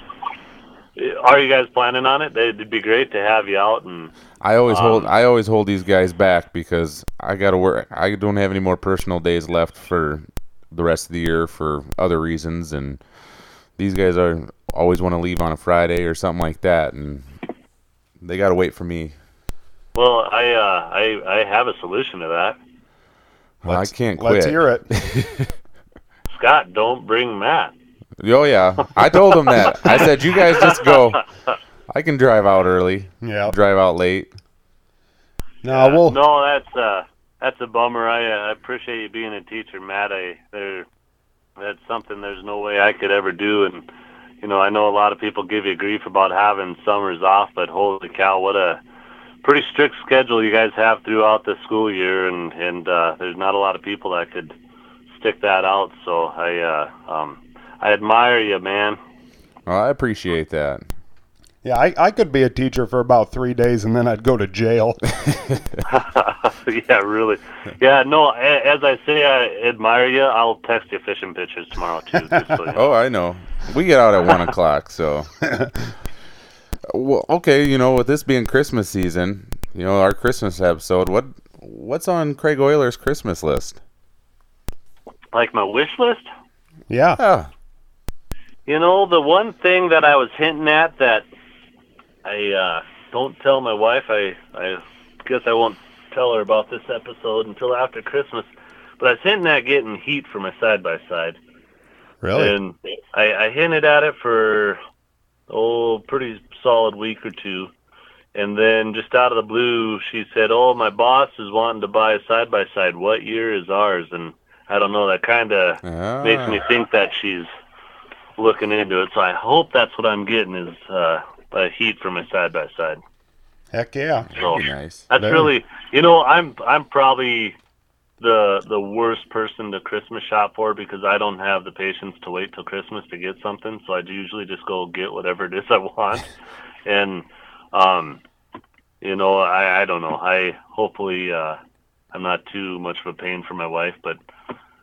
Are you guys planning on it? It'd be great to have you out. And I always um, hold I always hold these guys back because I gotta work. I don't have any more personal days left for the rest of the year for other reasons, and these guys are always want to leave on a Friday or something like that, and they gotta wait for me. Well, I uh, I I have a solution to that. Let's, I can't quit. Let's hear it. Scott, don't bring Matt. Oh, yeah. I told him that. I said, you guys just go. I can drive out early. Yeah. Drive out late. No, uh, we'll... no that's, uh, that's a bummer. I, uh, I appreciate you being a teacher, Matt. I, there, that's something there's no way I could ever do. And, you know, I know a lot of people give you grief about having summers off, but holy cow, what a pretty strict schedule you guys have throughout the school year, and and uh there's not a lot of people that could stick that out, so I uh um I admire you, man. Well, I appreciate that. Yeah, I, I could be a teacher for about three days and then I'd go to jail. Yeah, really. Yeah, no, as I say, I admire you. I'll text you fishing pictures tomorrow, too. Just so you know. Oh, I know. We get out at one o'clock, so. Well, okay, you know, with this being Christmas season, you know, our Christmas episode, what what's on Craig Oyler's Christmas list? Like my wish list? Yeah. yeah. You know, the one thing that I was hinting at that I uh, don't tell my wife, I, I guess I won't tell her about this episode until after Christmas, but I was hinting at getting heat for my side-by-side. Really? And I, I hinted at it for, oh, pretty solid week or two, and then just out of the blue she said, oh, my boss is wanting to buy a side-by-side, what year is ours? And I don't know, that kind of ah. makes me think that she's looking into it, so I hope that's what I'm getting is uh a heat from a side-by-side. Heck yeah. So nice. That's there. Really, you know, I'm I'm probably the the worst person to Christmas shop for, because I don't have the patience to wait till Christmas to get something, so I usually just go get whatever it is I want. And um you know, I I don't know, I hopefully uh I'm not too much of a pain for my wife, but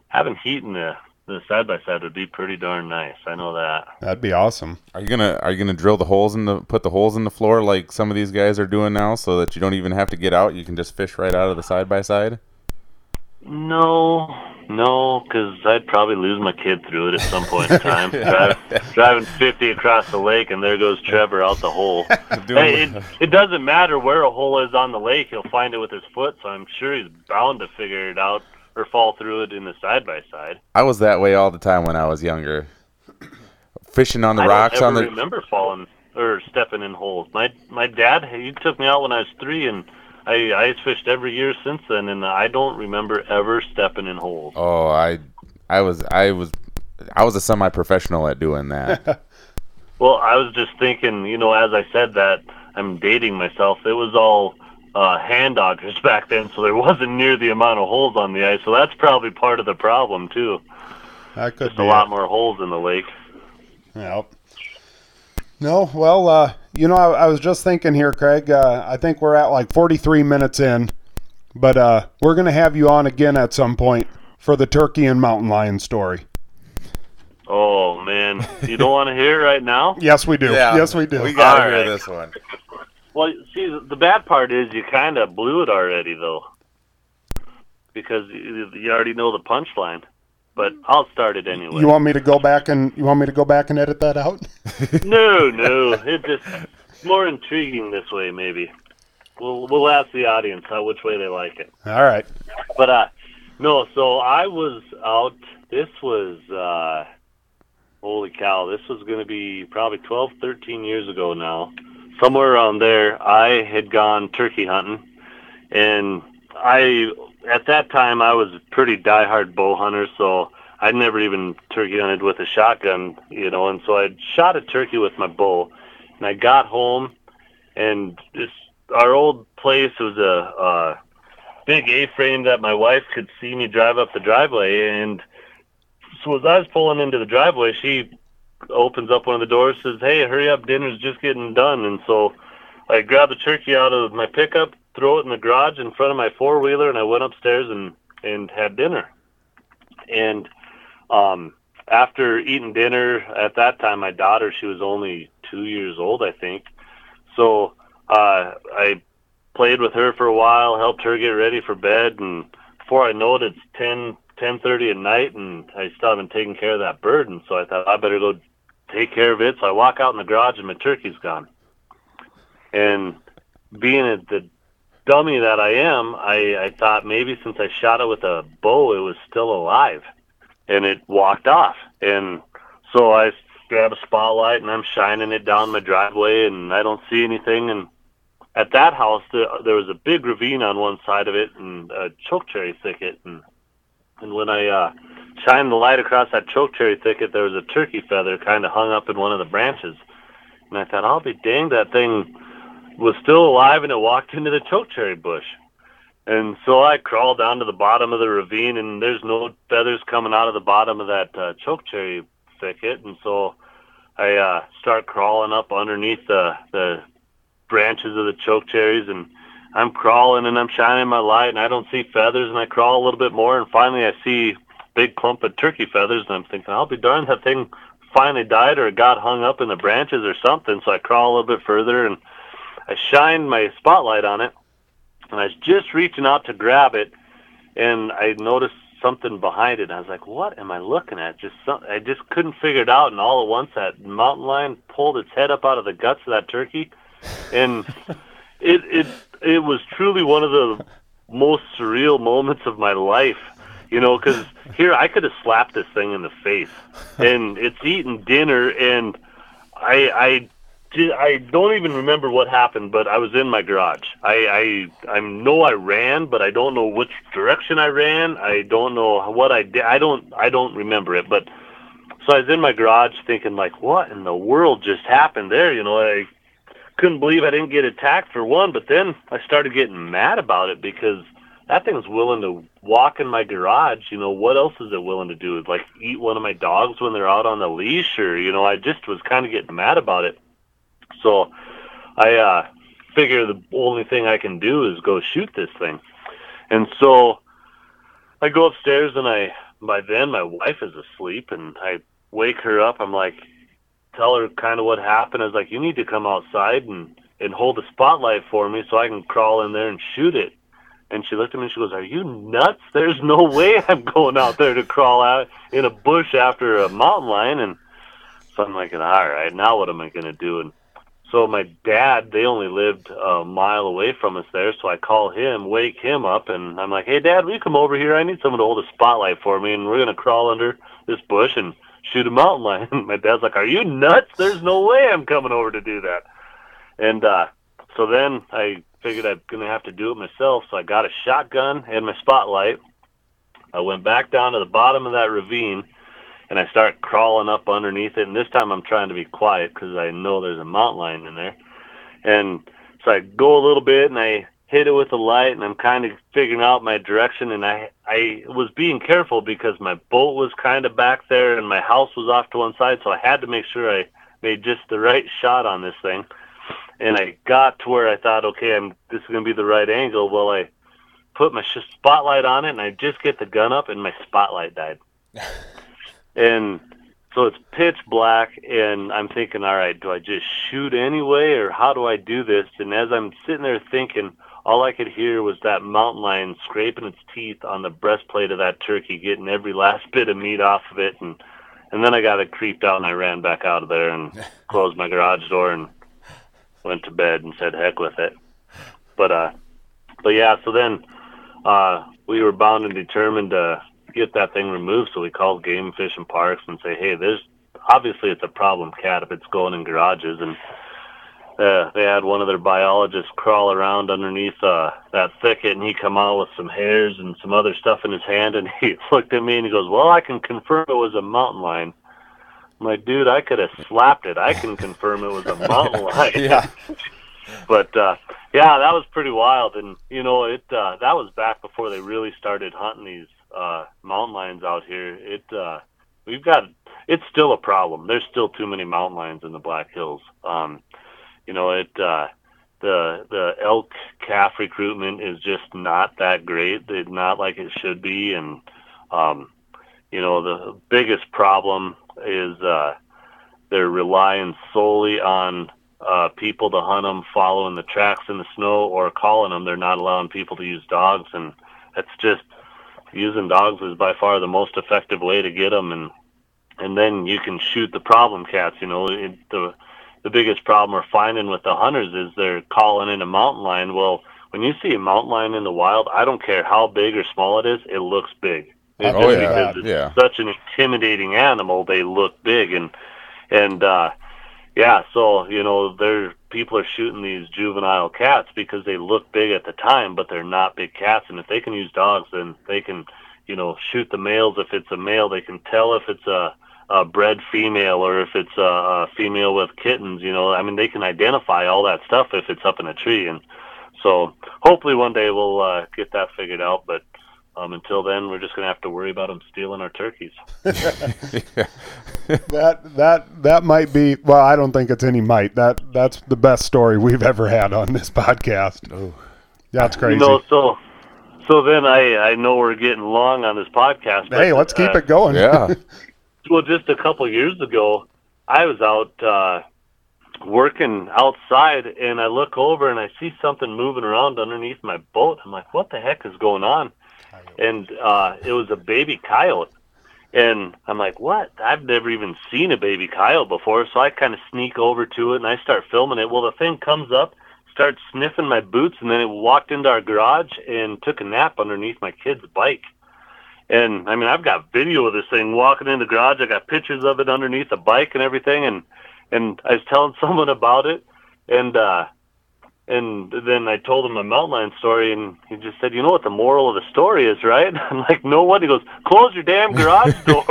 having heat in the the side-by-side would be pretty darn nice. I know that. That'd be awesome. Are you gonna are you gonna drill the holes in the put the holes in the floor like some of these guys are doing now, so that you don't even have to get out, you can just fish right out of the side-by-side? No, no, because I'd probably lose my kid through it at some point in time. Drive, driving fifty across the lake, and there goes Trevor out the hole. Hey, it, it doesn't matter where a hole is on the lake. He'll find it with his foot, so I'm sure he's bound to figure it out or fall through it in the side-by-side. I was that way all the time when I was younger. Fishing on the I rocks. Don't ever on the. I remember falling or stepping in holes. My, my dad, he took me out when I was three, and I ice fished every year since then, and I don't remember ever stepping in holes. Oh, I, I was, I was, I was a semi-professional at doing that. Well, I was just thinking, you know, as I said that, I'm dating myself. It was all uh, hand augers back then, so there wasn't near the amount of holes on the ice. So that's probably part of the problem too. That could just be a lot more holes in the lake. Yep. No, well, uh, you know, I, I was just thinking here, Craig, uh, I think we're at like forty-three minutes in, but uh, we're going to have you on again at some point for the turkey and mountain lion story. Oh, man. You don't want to hear it right now? Yes, we do. Yeah. Yes, we do. We got to hear right. This one. Well, see, the bad part is you kind of blew it already, though, because you, you already know the punchline. But I'll start it anyway. You want me to go back and you want me to go back and edit that out? No, no. It's just more intriguing this way, maybe. We'll we'll ask the audience how which way they like it. All right. But uh, no. So I was out. This was uh, holy cow. This was going to be probably twelve, thirteen years ago now, somewhere around there. I had gone turkey hunting, and I. At that time, I was a pretty diehard bow hunter, so I'd never even turkey hunted with a shotgun, you know, and so I'd shot a turkey with my bow, and I got home, and this, our old place was a, a big A-frame that my wife could see me drive up the driveway, and so as I was pulling into the driveway, she opens up one of the doors, says, hey, hurry up, dinner's just getting done, and so I grabbed the turkey out of my pickup, throw it in the garage in front of my four-wheeler, and I went upstairs and, and had dinner. And um, after eating dinner, at that time, my daughter, she was only two years old, I think. So uh, I played with her for a while, helped her get ready for bed, and before I know it, it's ten, ten thirty at night, and I still haven't taken care of that bird, and so I thought, I better go take care of it. So I walk out in the garage, and my turkey's gone. And being at the dummy that I am, I, I thought maybe since I shot it with a bow, it was still alive, and it walked off. And so I grab a spotlight and I'm shining it down my driveway, and I don't see anything. And at that house, the, there was a big ravine on one side of it and a chokecherry thicket. And and when I uh, shined the light across that chokecherry thicket, there was a turkey feather kind of hung up in one of the branches. And I thought, I'll be danged, that thing was still alive, and it walked into the chokecherry bush. And so I crawled down to the bottom of the ravine, and there's no feathers coming out of the bottom of that uh, chokecherry thicket. And so I uh, start crawling up underneath the, the branches of the chokecherries, and I'm crawling and I'm shining my light, and I don't see feathers, and I crawl a little bit more, and finally I see a big clump of turkey feathers, and I'm thinking, I'll be darned, that thing finally died or got hung up in the branches or something. So I crawl a little bit further, and I shined my spotlight on it, and I was just reaching out to grab it, and I noticed something behind it, and I was like, what am I looking at? Just some, I just couldn't figure it out, and all at once that mountain lion pulled its head up out of the guts of that turkey, and it it it was truly one of the most surreal moments of my life, you know, because here I could have slapped this thing in the face, and it's eating dinner, and I I... I don't even remember what happened, but I was in my garage. I, I I know I ran, but I don't know which direction I ran. I don't know what I did. I don't I don't remember it. But so I was in my garage thinking, like, what in the world just happened there? You know, I couldn't believe I didn't get attacked for one. But then I started getting mad about it because that thing's willing to walk in my garage. You know, what else is it willing to do? Like eat one of my dogs when they're out on the leash, or you know, I just was kind of getting mad about it. So I uh, figure the only thing I can do is go shoot this thing. And so I go upstairs, and I by then my wife is asleep, and I wake her up. I'm like, tell her kind of what happened. I was like, you need to come outside and, and hold the spotlight for me so I can crawl in there and shoot it. And she looked at me and she goes, are you nuts? There's no way I'm going out there to crawl out in a bush after a mountain lion. And so I'm like, all right, now what am I going to do? And so my dad, they only lived a mile away from us there, so I call him, wake him up, and I'm like, hey, Dad, will you come over here? I need someone to hold a spotlight for me, and we're going to crawl under this bush and shoot a mountain lion. My dad's like, are you nuts? There's no way I'm coming over to do that. And uh, so then I figured I'm going to have to do it myself, so I got a shotgun and my spotlight. I went back down to the bottom of that ravine, and I start crawling up underneath it. And this time I'm trying to be quiet because I know there's a mountain lion in there. And so I go a little bit, and I hit it with the light, and I'm kind of figuring out my direction. And I I was being careful because my boat was kind of back there, and my house was off to one side. So I had to make sure I made just the right shot on this thing. And I got to where I thought, okay, I'm, this is going to be the right angle. Well, I put my sh- spotlight on it, and I just get the gun up, and my spotlight died. And so it's pitch black, and I'm thinking, all right, do I just shoot anyway, or how do I do this? And as I'm sitting there thinking, all I could hear was that mountain lion scraping its teeth on the breastplate of that turkey, getting every last bit of meat off of it. And and then I got it creeped out, and I ran back out of there and closed my garage door and went to bed and said, heck with it. But, uh, but yeah, so then uh, we were bound and determined to get that thing removed, so we called Game Fish and Parks and say, hey, there's obviously it's a problem cat if it's going in garages. And uh, they had one of their biologists crawl around underneath uh, that thicket, and he come out with some hairs and some other stuff in his hand, and he looked at me and he goes, well, I can confirm it was a mountain lion. I'm like, dude, I could have slapped it. I can confirm it was a mountain lion. Yeah. But uh, yeah, that was pretty wild. And you know, it uh, that was back before they really started hunting these Uh, mountain lions out here. It uh, we've got it's still a problem. There's still too many mountain lions in the Black Hills. Um, you know, it uh, the the elk calf recruitment is just not that great. It's not like it should be. And um, you know, the biggest problem is uh, they're relying solely on uh, people to hunt them, following the tracks in the snow or calling them. They're not allowing people to use dogs, and that's just using dogs is by far the most effective way to get them, and and then you can shoot the problem cats. You know, it, the the biggest problem we're finding with the hunters is they're calling in a mountain lion. Well, when you see a mountain lion in the wild, I don't care how big or small it is, it looks big. It's oh, yeah. Because it's yeah. such an intimidating animal, they look big. And, and uh, yeah, so, you know, they're, people are shooting these juvenile cats because they look big at the time, but they're not big cats. And if they can use dogs, then they can, you know, shoot the males. If it's a male, they can tell if it's a, a bred female or if it's a female with kittens. You know, I mean, they can identify all that stuff if it's up in a tree. And so hopefully one day we'll uh, get that figured out. But um, until then, we're just going to have to worry about them stealing our turkeys. that that that might be, well, I don't think it's any might. That that's the best story we've ever had on this podcast. Oh, that's crazy. You know, so so then I, I know we're getting long on this podcast. But, hey, let's keep uh, it going. Yeah. Well, just a couple years ago, I was out uh, working outside, and I look over and I see something moving around underneath my boat. I'm like, what the heck is going on? And uh, it was a baby coyote. And I'm like, what? I've never even seen a baby coyote before. So I kind of sneak over to it, and I start filming it. Well, the thing comes up, starts sniffing my boots, and then it walked into our garage and took a nap underneath my kid's bike. And, I mean, I've got video of this thing walking in the garage. I got pictures of it underneath the bike and everything. And, and I was telling someone about it. And uh, and then I told him the mountain lion story. And he just said, you know what the moral of the story is, right? I'm like, no, what? He goes, close your damn garage door.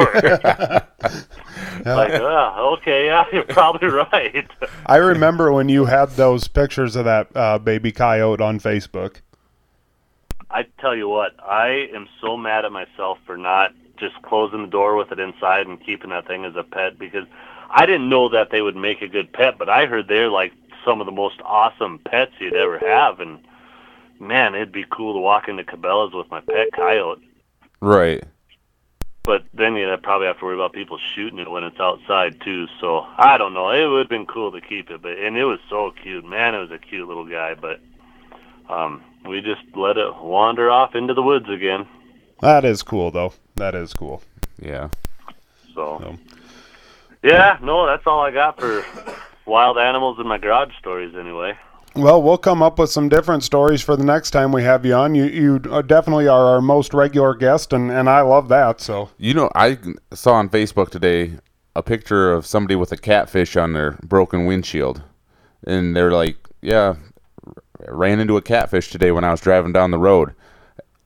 Like, oh, okay, yeah, you're probably right. I remember when you had those pictures of that uh, baby coyote on Facebook. I tell you what, I am so mad at myself for not just closing the door with it inside and keeping that thing as a pet, because I didn't know that they would make a good pet, but I heard they're like some of the most awesome pets you'd ever have. And man, it'd be cool to walk into Cabela's with my pet coyote. Right. But then you'd probably have to worry about people shooting it when it's outside too. So I don't know. It would have been cool to keep it, but and it was so cute. Man, it was a cute little guy, but um. we just let it wander off into the woods again. That is cool, though. That is cool. Yeah. So. so. Yeah, no, that's all I got for wild animals in my garage stories anyway. Well, we'll come up with some different stories for the next time we have you on. You you definitely are our most regular guest, and, and I love that. So you know, I saw on Facebook today a picture of somebody with a catfish on their broken windshield, and they're like, yeah, ran into a catfish today when I was driving down the road.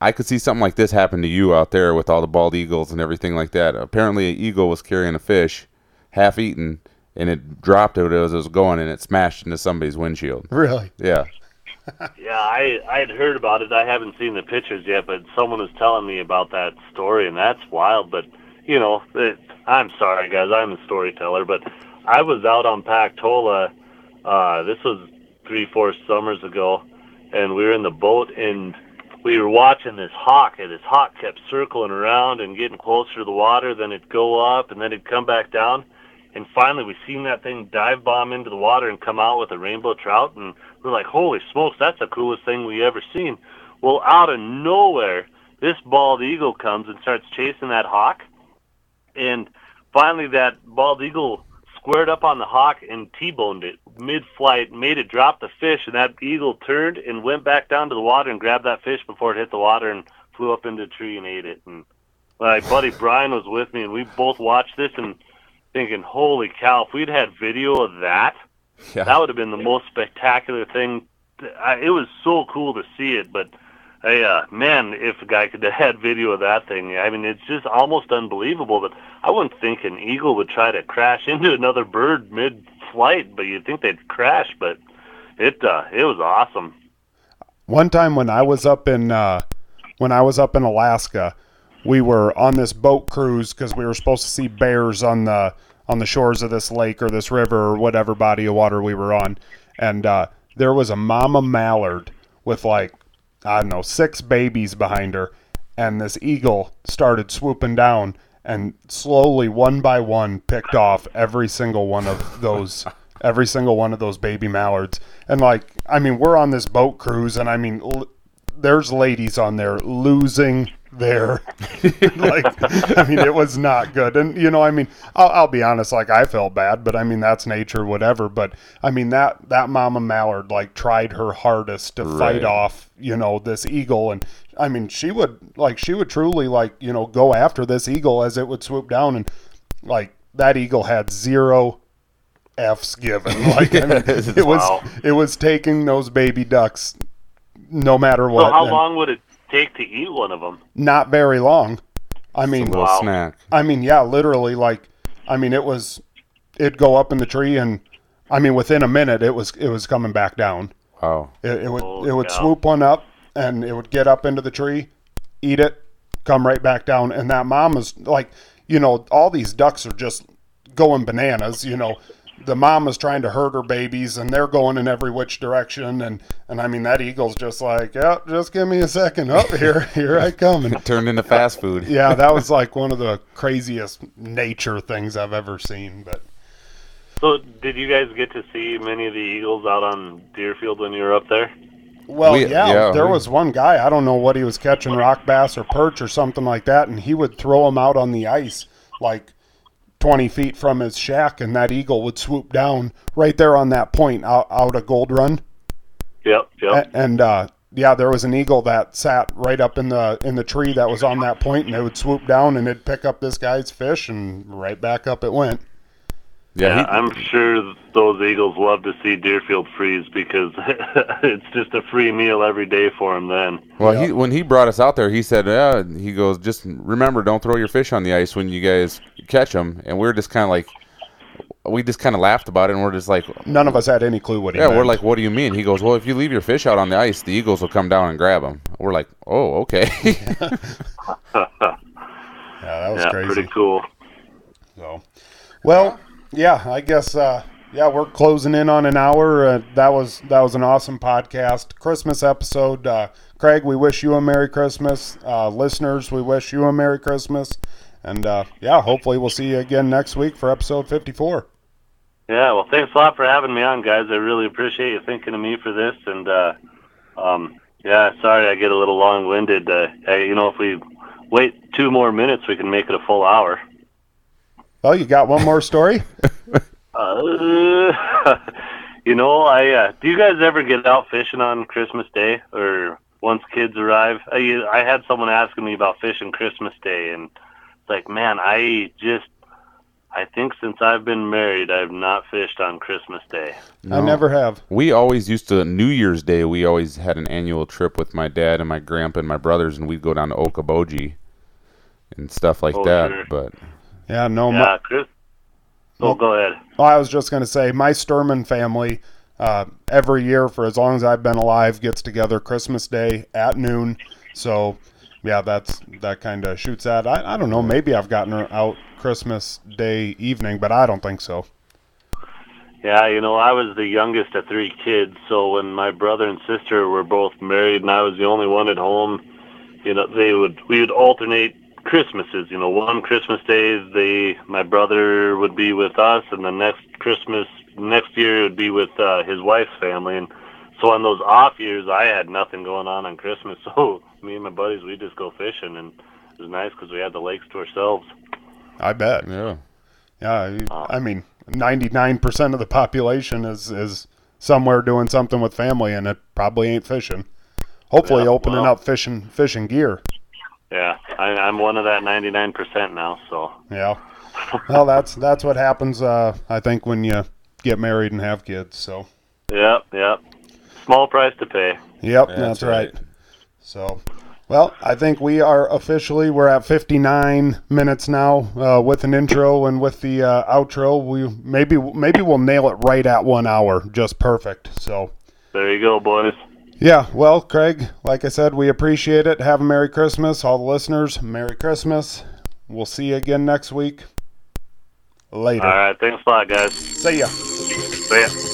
I could see something like this happen to you out there with all the bald eagles and everything like that. Apparently, an eagle was carrying a fish, half-eaten, and it dropped it as it was going, and it smashed into somebody's windshield. Really? Yeah. Yeah, I, I had heard about it. I haven't seen the pictures yet, but someone was telling me about that story, and that's wild. But, you know, it, I'm sorry, guys. I'm a storyteller, but I was out on Pactola. Uh, this was three, four summers ago, and we were in the boat, and we were watching this hawk, and this hawk kept circling around and getting closer to the water, then it'd go up, and then it'd come back down, and finally we seen that thing dive bomb into the water and come out with a rainbow trout, and we're like, holy smokes, that's the coolest thing we ever seen. Well, out of nowhere, this bald eagle comes and starts chasing that hawk, and finally that bald eagle squared up on the hawk and T-boned it mid-flight, made it drop the fish, and that eagle turned and went back down to the water and grabbed that fish before it hit the water and flew up into a tree and ate it. And my buddy Brian was with me, and we both watched this and thinking, holy cow, if we'd had video of that, yeah. that would have been the most spectacular thing. I, it was so cool to see it, but I, uh, man, if a guy could have had video of that thing, I mean, it's just almost unbelievable. But I wouldn't think an eagle would try to crash into another bird mid-flight, but you'd think they'd crash. But it uh, it was awesome. One time when I was up in uh, when I was up in Alaska, we were on this boat cruise because we were supposed to see bears on the on the shores of this lake or this river or whatever body of water we were on, and uh, there was a mama mallard with like, I don't know, six babies behind her, and this eagle started swooping down and slowly, one by one, picked off every single one of those, every single one of those baby mallards. And like, I mean, we're on this boat cruise, and I mean, l- there's ladies on there losing there. Like, I mean, it was not good. And, you know, I mean, I'll, I'll be honest, like, I felt bad, but I mean, that's nature, whatever. But I mean, that, that mama mallard, like, tried her hardest to right. fight off, you know, this eagle. And I mean, she would, like, she would truly, like, you know, go after this eagle as it would swoop down. And, like, that eagle had zero F's given. Like, I mean, it wow. was, it was taking those baby ducks no matter what. So how and, long would it take to eat one of them? Not very long. I mean, it's a little wow. snack. I mean, yeah, literally, like, I mean, it was, it'd go up in the tree, and I mean, within a minute, it was, it was coming back down. Wow. It, it would, oh, it would yeah. swoop one up, and it would get up into the tree, eat it, come right back down. And that mama's, like, you know, all these ducks are just going bananas, you know. The mama's trying to herd her babies, and they're going in every which direction. And, and I mean, that eagle's just like, yeah, just give me a second. Oh, here, here I come. And it turned into fast food. Yeah, that was like one of the craziest nature things I've ever seen. But so did you guys get to see many of the eagles out on Deerfield when you were up there? Well, we, yeah, yeah, there we, was one guy. I don't know what he was catching, rock bass or perch or something like that, and he would throw them out on the ice, like, twenty feet from his shack, and that eagle would swoop down right there on that point out, out of Gold Run. Yep, yep. A- and, uh, yeah, there was an eagle that sat right up in the in the tree that was on that point, and it would swoop down, and it'd pick up this guy's fish, and right back up it went. Yeah, yeah he- I'm sure those eagles love to see Deerfield freeze, because it's just a free meal every day for him then. Well, yep. he, when he brought us out there, he said, yeah, he goes, just remember, don't throw your fish on the ice when you guys catch them. And we we're just kind of like, we just kind of laughed about it, and we're just like, none of us had any clue what he yeah, meant. Yeah, we're like, what do you mean? He goes, well, if you leave your fish out on the ice, the eagles will come down and grab them. We're like, oh, okay. Yeah, that was yeah, crazy. Pretty cool. So, well... yeah, I guess, uh, yeah, we're closing in on an hour. Uh, that was that was an awesome podcast. Christmas episode. Uh, Craig, we wish you a Merry Christmas. Uh, listeners, we wish you a Merry Christmas. And, uh, yeah, hopefully we'll see you again next week for episode fifty-four. Yeah, well, thanks a lot for having me on, guys. I really appreciate you thinking of me for this. And, uh, um, yeah, sorry I get a little long-winded. Uh, hey, you know, if we wait two more minutes, we can make it a full hour. Oh, you got one more story? uh, you know, I uh, do you guys ever get out fishing on Christmas Day or once kids arrive? I, I had someone asking me about fishing Christmas Day, and it's like, man, I just, I think since I've been married, I've not fished on Christmas Day. No. I never have. We always used to, New Year's Day, we always had an annual trip with my dad and my grandpa and my brothers, and we'd go down to Okoboji and stuff like oh, that, sure. but... Yeah, no. Yeah, my, Chris. Oh, well, go ahead. Well, I was just going to say, my Sturman family, uh, every year for as long as I've been alive, gets together Christmas Day at noon. So, yeah, that's that kind of shoots that. I, I don't know. Maybe I've gotten out Christmas Day evening, but I don't think so. Yeah, you know, I was the youngest of three kids, so when my brother and sister were both married and I was the only one at home, you know, they would we would alternate Christmases. You know, one Christmas Day, they, my brother would be with us, and the next Christmas, next year, it would be with uh, his wife's family. And so on those off years, I had nothing going on on Christmas. So me and my buddies, we just go fishing, and it was nice because we had the lakes to ourselves. I bet. Yeah. Yeah. I mean, ninety-nine percent of the population is, is somewhere doing something with family, and it probably ain't fishing. Hopefully yeah, opening well, up fishing fishing gear. Yeah, I, I'm one of that ninety-nine percent now, so. Yeah. Well, that's that's what happens, uh, I think, when you get married and have kids, so. Yep, yep. Small price to pay. Yep, that's, that's right. right. So, well, I think we are officially, we're at fifty-nine minutes now uh, with an intro and with the uh, outro. We maybe Maybe we'll nail it right at one hour, just perfect, so. There you go, boys. Yeah, well, Craig, like I said, we appreciate it. Have a Merry Christmas. All the listeners, Merry Christmas. We'll see you again next week. Later. All right, thanks a lot, guys. See ya. See ya.